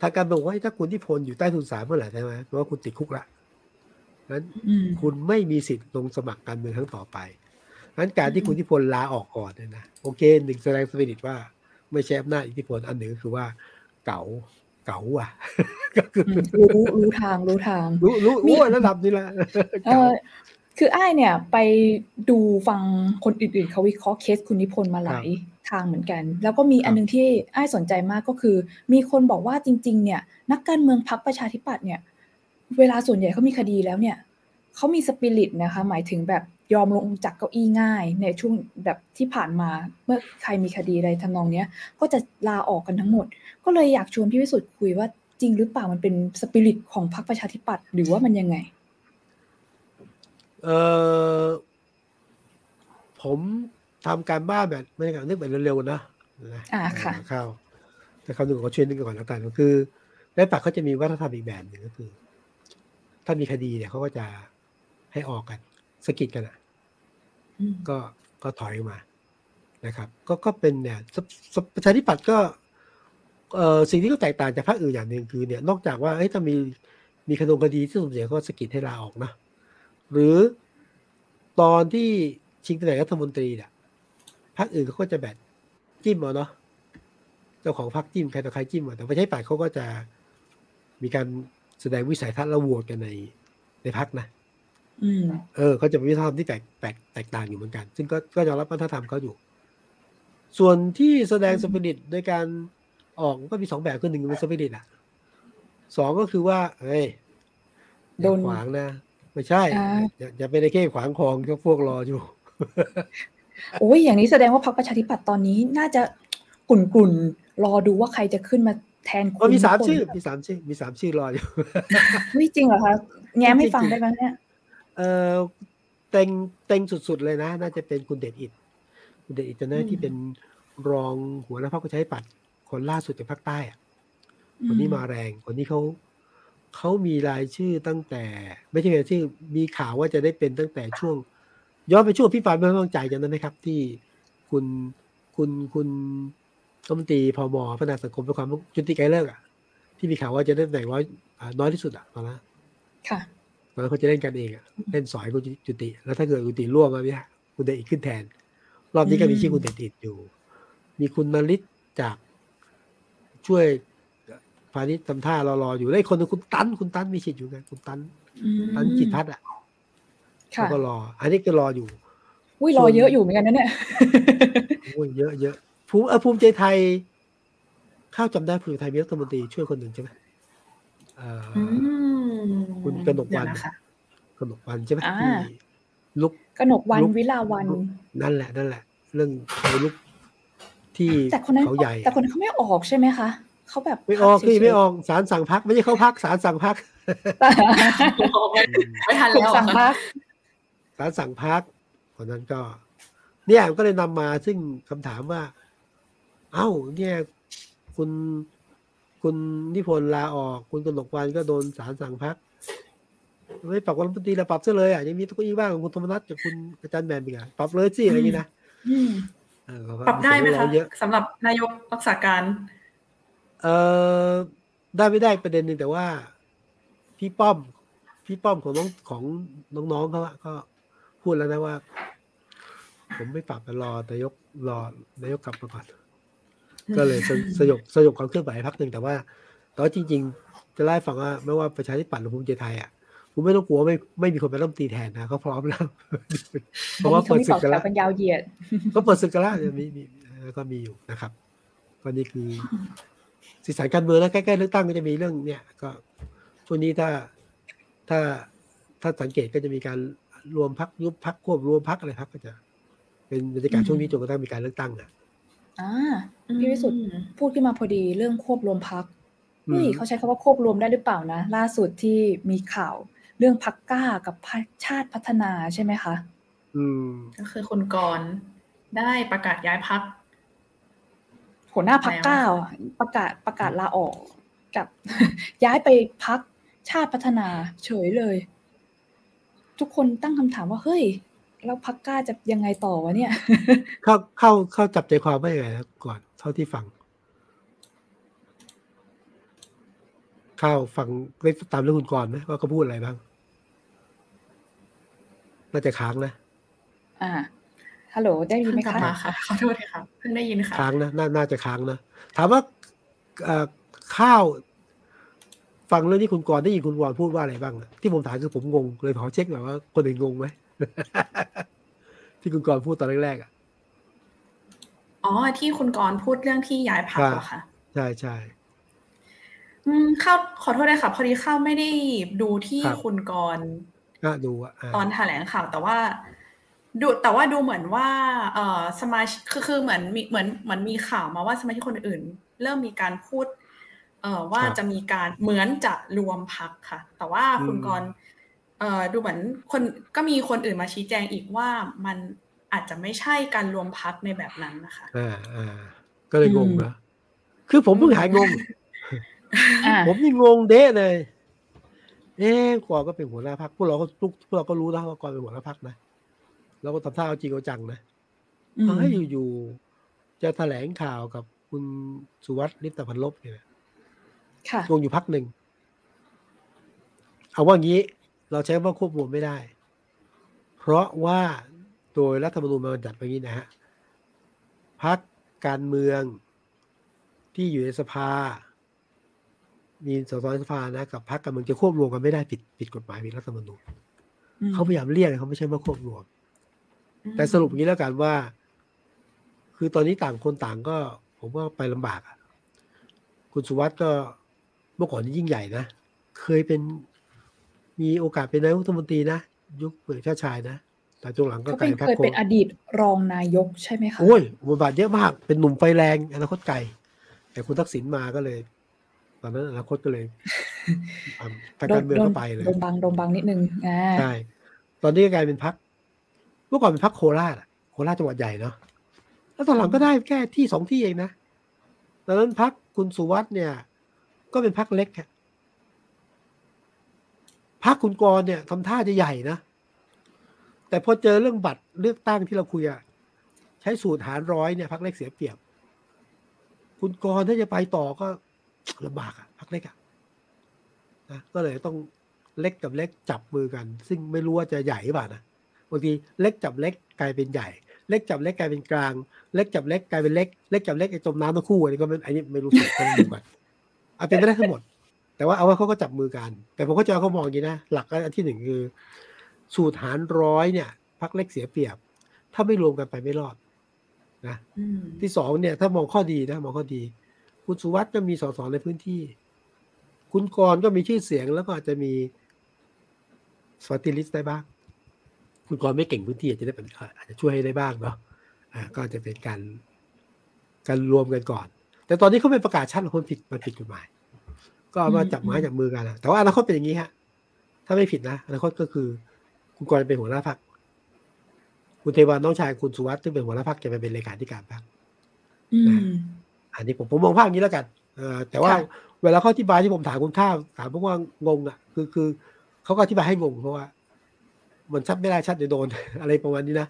ทางการบอกว่าถ้าคุณนิพนธ์อยู่ใต้ทุนสามเมื่อไหร่ใช่ไหมเพราะว่าคุณติดคุกละนั้นคุณไม่มีสิทธิ์ลงสมัครการเมืองครั้งต่อไปนั้นการที่คุณนิพนธ์ลาออกก่อนเนี่ยนะโอเคหนึ่งแสดงสปิริตว่าไม่ใช่อำนาจอิทธิพลอันหนึ่งคือว่าเก๋าอ่ะก็คือรู้ทางระดับนี้ละคืออ้ายเนี่ยไปดูฟังคนอื่นๆเขาวิเคราะห์เคสคุณนิพนธ์มาหลายทางเหมือนกันแล้วก็มีอันนึงที่อ้ายสนใจมากก็คือมีคนบอกว่าจริงๆเนี่ยนักการเมืองพรรคประชาธิปัตย์เนี่ยเวลาส่วนใหญ่เขามีคดีแล้วเนี่ยเขามีสปิริตนะคะหมายถึงแบบยอมลงจากเก้าอี้ง่ายในช่วงแบบที่ผ่านมาเมื่อใครมีคดีอะไรทำนองเนี้ยก็จะลาออกกันทั้งหมดก็เลยอยากชวนพี่วิสุทธิ์คุยว่าจริงหรือเปล่ามันเป็นสปิริตของพรรคประชาธิปัตย์หรือว่ามันยังไงผมทำการบ้านแบบไม่ได้การนึกแบบเร็วๆนะข้าวแต่คำหนึ่งขอเชิญนึงก่อนแล้วกันก็คือในปักเขาจะมีวัฒนธรรมอีกแบบหนึ่งก็คือถ้ามีคดีเนี่ยเขาก็จะให้ออกกันสกิดกันอ่ะก็ถอยออกมานะครับก็เป็นเนี่ยประชาธิปัตย์ก็สิ่งที่เขาแตกต่างจากพรรคอื่นอย่างนึงคือเนี่ยนอกจากว่าถ้ามีคดีที่สุ่มเสี่ยงก็สกิดให้ลาออกนะหรือตอนที่ชิงตำแหน่งรัฐมนตรีเนี่ยพรรคอื่นเขาก็จะแบบจิ้มเอาเนาะเจ้าของพรรคจิ้มใครต่อใครจิ้มเอาแต่ประชาธิปัตย์เขาก็จะมีการแสดงวิสัยทัศน์และโหวตกันในพรรคนะเขาจะมีวัฒนธรรมที่แตกต่างอยู่เหมือนกันซึ่งก็ยอมรับวัฒนธรรมเขาอยู่ส่วนที่แสดงสปิริตโดยการออกก็มีสองแบบคือหนึ่งเป็นสปิริตอ่ะสองก็คือว่าเฮ้ยโดนขวางนะไม่ใช่อย่าไปในเขตขวางคลองพวกรออยู่โอ้ยอย่างนี้แสดงว่าพรรคประชาธิปัตย์ตอนนี้น่าจะกุ่นรอดูว่าใครจะขึ้นมาแทนคุณมี3ชื่อมี3ชื่อรออยู่ไม่จริงเหรอคะแง้มให้ฟังได้มั้ยเนี่ยเต็งสุดๆเลยนะน่าจะเป็นคุณเดชอิทธิ์คุณเดชอิทธิ์จะได้ที่เป็นรองหัวหน้าพรรคประชาธิปัตย์คนล่าสุดจากภาคใต้อ่ะคนนี้มาแรงคนนี้เขามีรายชื่อตั้งแต่ไม่ใช่รายชื่อมีข่าวว่าจะได้เป็นตั้งแต่ช่วงย้อนไปช่วงพี่ฝ่ายไม่ต้องใจจำได้ไหมครับที่คุณรัฐมนตรีพม.พัฒนาสังคมและความยุติไกลเลิกอ่ะที่มีข่าวว่าจะได้ตำแหน่งน้อยที่สุดอ่ะตอนนั้นค่ะ แล้วเขาจะเล่นกันเองอ่ะเล่นสอยกุญติแล้วถ้าเกิดกุญติร่วมมาเนี่ยกุญติขึ้นแทนรอบนี้ก็มีชื่อกุญติติดอยู่มีคุณนฤทธิ์จากช่วยพาณิชย์ทำท่ารอๆอยู่แล้วคนนึงคุณตั้นมีชิดอยู่ไงคุณตั้นจิตพัฒน์อ่ะเขาก็รออันนี้ก็รออยู่อุ้ยรอเยอะอยู่เหมือนกันนะเนี่ยอุ้ยเยอะภูมิใจไทยข้าวจำได้ภูมิใจไทยมีรัฐมนตรีช่วยคนหนึ่งใช่ไหมคุณกนกวรรณใช่ไหมลุกกนกวรรณวิลาวันนั่นแหละเรื่องลุกที่เขาใหญ่แต่คนนั้นเขาไม่ออกใช่ไหมคะเขาแบบไม่ออกศาลสั่งพักไม่ใช่เขาพักศาลสั่งพักไม่ทันแล้วศาลสั่งพักคนนั้นก็เนี่ยก็เลยนำมาซึ่งคำถามว่าเอ้าเนี่ยคุณนิพนธ์ลาออกคุณกนกวรรณก็โดนศาลสั่งพักไม่ปรับรัฐมนตรีละปรับซะเลยอ่ะยังมีตัวอีกบ้างของคุณธรรมนัสกับคุณอาจารย์แมนอีกอ่ะปรับเลยสิอะไรอย่างงี้นะปรับได้ไหมคะสำหรับนายกรักษาการได้ไม่ได้ประเด็นนึงแต่ว่าพี่ป้อมของน้องๆเขาก็พูดแล้วนะว่าผมไม่ปรับรอนายกกลับมาก่อนก็เลยสยบความเคลื่อนไหวพักหนึ่งแต่ว่าตอนจริงๆจะไล่ฟังว่าไม่ว่าประชาธิปัตย์หรือภูมิใจไทยอ่ะผมไม่ต้องกลัวไม่มีคนไปร่วมตีแทนนะเขาพร้อมแล้วเพราะว่าเปิดศึกกันแล้วเป็นยาวเหยียดก็เปิดศึกกันแล้วมีก็มีอยู่นะครับก็นี่คือสีสันการเมืองแล้วใกล้ๆเลือกตั้งก็จะมีเรื่องเนี่ยก็ช่วงนี้ถ้าสังเกตก็จะมีการรวมพรรคยุบพรรคควบรวมพรรคอะไรพรรคก็จะเป็นบรรยากาศช่วงนี้จนกระทั่งมีการเลือกตั้งนะพี่วิสุทธิ์พูดขึ้นมาพอดีเรื่องควบรวมพรรคนี่เขาใช้คำว่าควบรวมได้หรือเปล่านะล่าสุดที่มีข่าวเรื่องพรรคก้ากับชาติพัฒนาใช่ไหมคะก็คือคุณกรณ์ได้ประกาศย้ายพรรคหัวหน้าพรรคก้าประกาศลาออกกับย้ายไปพรรคชาติพัฒนาเฉยเลยทุกคนตั้งคำถามว่าเฮ้ยแล้วพรรคก้าจะยังไงต่อวะเนี่ยเข้าจับใจความไม่ไงนะก่อนเท่าที่ฟังได้ตามเรื่องคุณก่อนไหมว่าเขาพูดอะไรบ้างน่าจะค้างนะฮัลโหลได้ยินไหมคะขอโทษค่ะเพิ่งได้ยินค่ะค้างนะน่าจะค้างนะถามว่าข้าวฟังเรื่องที่คุณกรณ์ได้ยินคุณกรณ์พูดว่าอะไรบ้างที่ผมถามคือผมงงเลยขอเช็คหน่อยว่าคนอื่นงงไหม ที่คุณกรณ์พูดตอนแรกๆอ๋อที่คุณกรณ์พูดเรื่องที่ย้ายพรรคเหรอคะใช่ใช่ข้าวขอโทษด้วยค่ะพอดีข้าวไม่ได้ดูที่คุณกรณ์ดูตอนแถลงข่าวแต่ว่าดูเหมือนว่าสมาชิกคือเหมือนมีข่าวมาว่าสมาชิกคนอื่นเริ่มมีการพูดว่าจะมีการเหมือนจะรวมพรรคค่ะแต่ว่าคุณกรณ์ดูเหมือนคนก็มีคนอื่นมาชี้แจงอีกว่ามันอาจจะไม่ใช่การรวมพรรคในแบบนั้นนะคะก็เลยงงนะคือผมเพิ่งหายงง ผมนี่งงเด้เลยกรก็เป็นหัวหน้าพรรคพวกเราก็รู้แล้วว่ากรเป็นหัวหน้าพรรคนะแล้วก็ทำท่าเอาจริงเอาจังนะให้อยู่ๆจะแถลงข่าวกับคุณสุวัสดิ์ลิปตพันลบเนี่ยรวมอยู่พักหนึ่งเอาว่างี้เราใช้ว่าควบรวมไม่ได้เพราะว่าโดยรัฐธรรมนูญมันจัดไว้อย่างนี้นะฮะพรรคการเมืองที่อยู่ในสภามีส.ส.ในสภานะกับพรรคการเมืองจะควบรวมกันไม่ได้ผิดกฎหมายผิดรัฐธรรมนูญเขาพยายามเรียกเขาไม่ใช่ว่าควบรวมแต่สรุปอย่างนี้แล้วกันว่าคือตอนนี้ต่างคนต่างก็ผมว่าไปลำบากอะคุณสุวัสดิ์ก็เมื่อก่อนนี้ยิ่งใหญ่นะเคยเป็นมีโอกาสเป็นนายกรัฐมนตรีนะยุคเปิดชาติชายนะแต่ช่วงหลังก็กลายเป็นพรรคเคยเป็นอดีตรองนายกใช่ไหมคะโอ้ยบทบาทเยอะมากเป็นหนุ่มไฟแรงอนาคตไกลแต่คุณทักษิณมาก็เลยตอนนั้นอนาคตก็เลยทางการเมืองก็ไปเลยโดนบังนิดนึงใช่ตอนนี้กลายเป็นพรรคเมื่อก่อนเป็นพรรคโคราชจังหวัดใหญ่เนาะแล้วตอนหลังก็ได้แค่ที่2ที่เองนะตอนนั้นพรรคคุณสุวัสดิ์เนี่ยก็เป็นพรรคเล็กครับพรรคคุณกรณ์เนี่ยทำท่าจะใหญ่นะแต่พอเจอเรื่องบัตรเลือกตั้งที่เราคุยอะใช้สูตรหารร้อยเนี่ยพรรคเล็กเสียเปรียบคุณกรณ์ถ้าจะไปต่อก็ลำบากอะพรรคเล็กอะนะก็เลยต้อง เล็กกับเล็กจับมือกันซึ่งไม่รู้ว่าจะใหญ่หรือเปล่านะบางทีเล็กจับเล็กกลายเป็นใหญ่เล็กจับเล็กกลายเป็นกลางเล็กจับเล็กกลายเป็นเล็กเล็กจับเล็กไอ้จมน้ำทั้งคู่อันนี้ก็อันนี้ไม่รู้สึกกันดีกว่าเอาเป็นไปได้ทั้งหมดแต่ว่าเอาว่าเขาก็จับมือกันแต่ผมก็จะเขามองอย่างนี้นะหลักอันที่หนึ่งคือสูตรหารร้อยเนี่ยพักเล็กเสียเปรียบถ้าไม่รวมกันไปไม่รอดนะที่สองเนี่ยถ้ามองข้อดีนะมองข้อดีคุณสุวัฒน์ก็มีส.ส.ในพื้นที่คุณกรก็มีชื่อเสียงแล้วก็อาจจะมีสปาร์ติลิสต์ได้บ้างคุณกรไม่เก่งพื้นที่อาจจะได้เป็นอาจจะช่วยให้ได้บ้างเนาะก็จะเป็นการรวมกันก่อนแต่ตอนนี้เขาไม่ประกาศชัดหรอกคนผิดมันผิดกฎหมายก็มาจับไม้จับมือกันนะแต่ว่าอนาคตเป็นอย่างนี้ฮะถ้าไม่ผิดนะอนาคตก็คือคุณกรเป็นหัวหน้าพรรคคุณเทวันน้องชายคุณสุวัฒน์ที่เป็นหัวหน้าพรรคจะไปเป็นเลขาธิการพรรคอันนี้ผมมองภาพอย่างนี้แล้วกันแต่ว่าเวลาเขาอธิบายที่ผมถามคุณข้าวถามพวกว่างงอ่ะคือเขาก็อธิบายให้งงเพราะว่ามันชัดไม่ได้ชัดเดี๋ยวโดนอะไรประมาณนี้นะ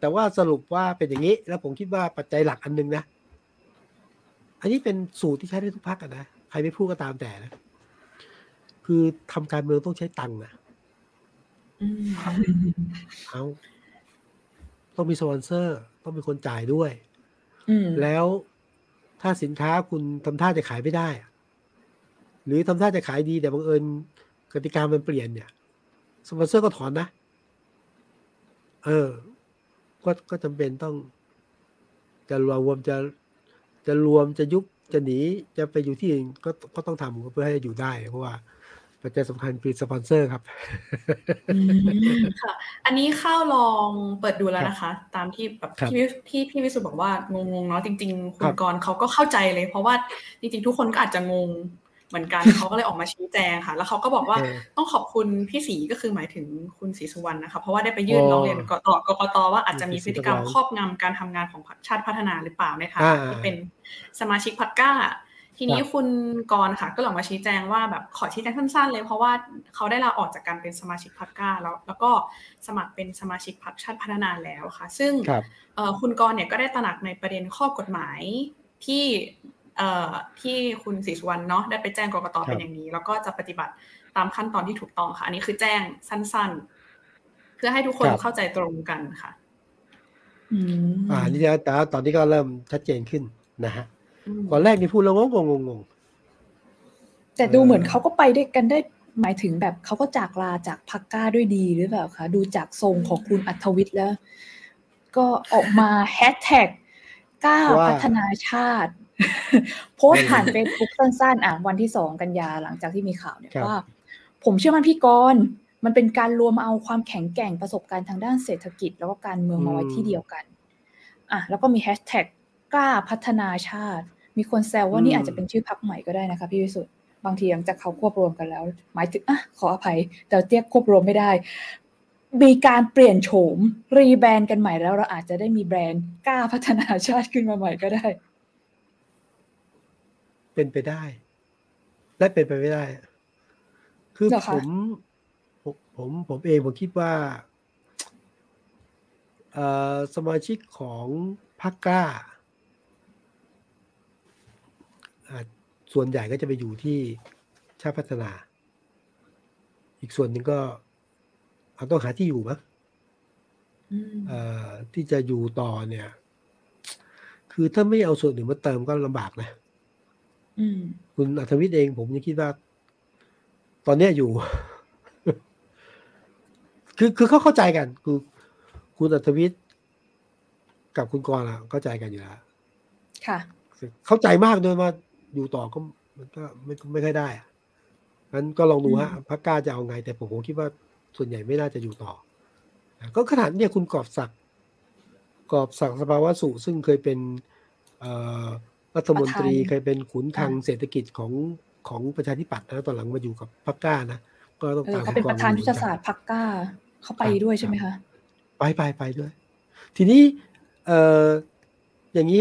แต่ว่าสรุปว่าเป็นอย่างนี้แล้วผมคิดว่าปัจจัยหลักอันนึงนะอันนี้เป็นสูตรที่ใช้ได้ทุกพรรคนะใครไม่พูดก็ตามแต่นะคือทำการเมืองต้องใช้ตังค์นะเอาต้องมีสปอนเซอร์ต้องมีคนจ่ายด้วยแล้วถ้าสินค้าคุณทำท่าจะขายไม่ได้หรือทำท่าจะขายดีแต่บังเอิญกติกามันเปลี่ยนเนี่ยสปอนเซอร์ก็ถอนนะก็จำเป็นต้องจะรวมจะยุบจะหนีจะไปอยู่ที่อื่นก็ต้องทำเพื่อให้อยู่ได้เพราะว่าปัจจัยสำคัญคือสปอนเซอร์ครับค่ะอันนี้เข้าลองเปิดดูแล้วนะคะตามที่แบบที่พี่วิสุทธ์บอกว่างงๆเนาะจริงๆคุณกรณ์เขาก็เข้าใจเลยเพราะว่าจริงๆทุกคนก็อาจจะงงเหมือนกันเขาก็เลยออกมาชี้แจงค่ะแล้วเขาก็บอกว่าต้องขอบคุณพี่ศรีก็คือหมายถึงคุณศรีสุวรรณนะคะเพราะว่าได้ไปยื่นร้องเรียนต่อกกต.ว่าอาจจะมีพฤติกรรมครอบงำการทำงานของพรรคชาติพัฒนาหรือเปล่าในฐานะที่เป็นสมาชิกพรรคก้าทีนี้คุณกรณ์ค่ะก็ออกมาชี้แจงว่าแบบขอชี้แจงสั้นๆเลยเพราะว่าเขาได้ลาออกจากการเป็นสมาชิกพรรคก้าแล้วก็สมัครเป็นสมาชิกพรรคชาติพัฒนาแล้วค่ะซึ่งคุณกรณ์เนี่ยก็ได้ตระหนักในประเด็นข้อกฎหมายที่คุณศรีสุวรรณเนาะได้ไปแจ้งกกต.เป็นอย่างนี้แล้วก็จะปฏิบัติตามขั้นตอนที่ถูกต้องค่ะอันนี้คือแจ้งสั้นๆเพื่อให้ทุกคนเข้าใจตรงกันค่ะนี่แล้วแต่ตอนนี้ก็เริ่มชัดเจนขึ้นนะฮะก่อนแรกนี่พูดแล้วงงแต่ดูเหมือนเขาก็ไปด้วยกันได้หมายถึงแบบเขาก็จากลาจากพรรคก้าด้วยดีหรือเปล่าคะดูจากทรงของคุณอัธวิทย์แล้วก็ออกมาแฮชแท็กก้าพัฒนาชาติโพสผ่านเฟซบุ๊กสั้นๆวันที่2กันยาหลังจากที่มีข่าวเนี่ยว่าผมเชื่อมั่นพี่กรณ์มันเป็นการรวมเอาความแข็งแกร่งประสบการณ์ทางด้านเศรษฐกิจแล้วก็การเมืองมาไว้ที่เดียวกันแล้วก็มีแฮชแท็กกล้าพัฒนาชาติมีคนแซวว่านี่อาจจะเป็นชื่อพรรคใหม่ก็ได้นะคะพี่วิสุทธ์บางทีหลังจากเขาควบรวมกันแล้วหมายถึงขออภัยแต่เรียกควบรวมไม่ได้มีการเปลี่ยนโฉมรีแบรนด์กันใหม่แล้วเราอาจจะได้มีแบรนด์กล้าพัฒนาชาติขึ้นมาใหม่ก็ได้เป็นไปได้และเป็นไปไม่ได้คือผมเองผมคิดว่าสมาชิกของพรรคกล้าส่วนใหญ่ก็จะไปอยู่ที่ชาติพัฒนาอีกส่วนหนึ่งก็ต้องหาที่อยู่มั้งที่จะอยู่ต่อเนี่ยคือถ้าไม่เอาส่วนหนึ่งมาเติมก็ลำบากนะคุณอัธวิทย์เองผมยังคิดว่าตอนนี้อยู่ คือเขาเข้าใจกันคือคุณอัธวิทย์กับคุณกรณ์เข้าใจกันอยู่แล้วค่ะเข้าใจมากด้วยว่าอยู่ต่อก็มันก็ไม่ค่อยได้งั้นก็ลองดูฮะพรรคกล้าจะเอาไงแต่ผมคิดว่าส่วนใหญ่ไม่น่าจะอยู่ต่อก็ขนาดเนี่ยคุณกอบศักดิ์สภาวะสุซึ่งเคยเป็นรัฐมนตรีเคยเป็นขุนคลังเศรษฐกิจของประชาธิปัตย์นะตอนหลังมาอยู่กับพรรคกล้านะก็ต้องตามเป็นประธานยุทธศาสตร์พรรคกล้าเขาไปด้วยใช่ไหมคะไปด้วยทีนี้อย่างนี้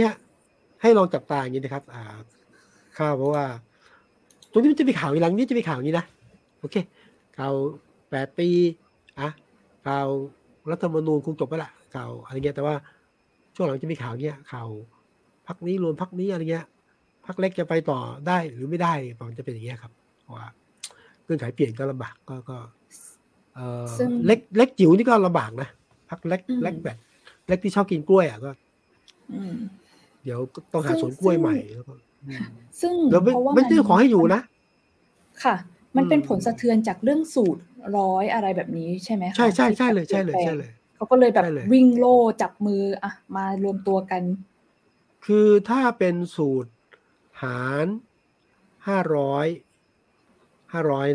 ให้ลองจับตาอย่างนี้นะครับข้าวเพราะว่าตรงนี้มันจะมีข่าวอีหลังนี้จะมีข่าวนี้นะโอเคข่าว8ปีข่าวรัฐธรรมนูญคงจบไปละข่าวอะไรเงี้ยแต่ว่าช่วงหลังจะมีข่าวเงี้ยข่าวพรรคนี้รวมพรรคนี้อะไรเงี้ยพรรคเล็กจะไปต่อได้หรือไม่ได้มันจะเป็นอย่างเงี้ยครับว่า เงื่อนไขเปลี่ยนก็ลำบากก็เล็กจิ๋วนี่ก็ลำบากนะพักเล็กแบบเล็กที่ชอบกินกล้วยอ่ะก็เดี๋ยวต้องหาสวนกล้วยใหม่แล้วก็ซึ่งเพราะว่าไม่ซื้อของให้อยู่นะค่ะมันเป็นผลสะเทือนจากเรื่องสูตรร้อยอะไรแบบนี้ใช่ไหมคะใช่เลยเขาก็เลยแบบวิ่งโล่จับมืออ่ะมารวมตัวกันคือถ้าเป็นสูตรหาร500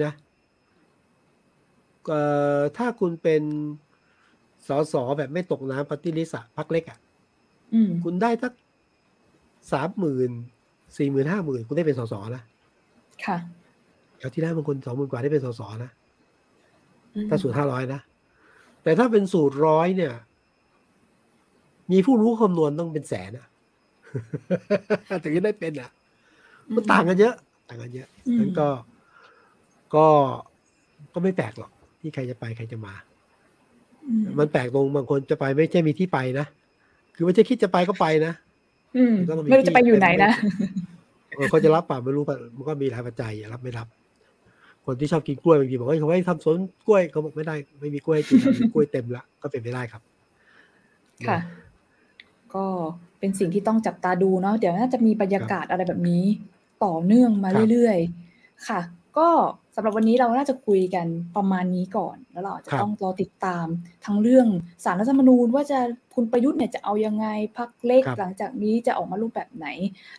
นะถ้าคุณเป็นสสแบบไม่ตกน้ำปฏิริษะพักเล็กอ่ะคุณได้สัก 30,000 40,000 50,000คุณได้เป็นสสนะค่ะเอาที่ได้บางคน 20,000 กว่าได้เป็นสสนะถ้าสูตร500นะแต่ถ้าเป็นสูตร100เนี่ยมีผู้รู้คำนวณต้องเป็นแสนนะถึงจะได้เป็นอ่ะมันต่างกันเยอะนั้นก็ไม่แปลกหรอกที่ใครจะไปใครจะมามันแปลกตรงบางคนจะไปไม่ใช่มีที่ไปนะคือไม่ใช่คิดจะไปก็ไปนะไม่รู้จะไปอยู่ไหนนะเขาจะรับป่ะไม่รู้ป่ะมันก็มีหลายปัจจัยรับไม่รับคนที่ชอบกินกล้วยบางทีบอกว่าเขาให้ทำสวนกล้วยเขาบอกไม่ได้ไม่มีกล้วยให้กินกล้วยเต็มละก็เป็นไม่ได้ครับค่ะก็เป็นสิ่งที่ต้องจับตาดูเนาะเดี๋ยวน่าจะมีบรรยากาศอะไรแบบนี้ต่อเนื่องมาเรื่อยๆค่ะก็สำหรับวันนี้เราน่าจะคุยกันประมาณนี้ก่อนแล้วเราจะต้องรอติดตามทั้งเรื่องศาลรัฐธรรมนูญว่าจะคุณประยุทธ์เนี่ยจะเอายังไงพรรคเล็กหลังจากนี้จะออกมารูปแบบไหน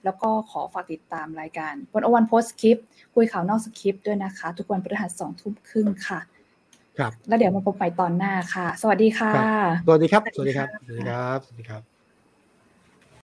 แล้วก็ขอฝากติดตามรายการ101 Post Script คุยข่าวนอกสคริปต์ด้วยนะคะทุกวันพฤหัส 20:30 น.ค่ะครับแล้วเดี๋ยวมาพบใหม่ตอนหน้าค่ะสวัสดีค่ะสวัสดีครับสวัสดีครับ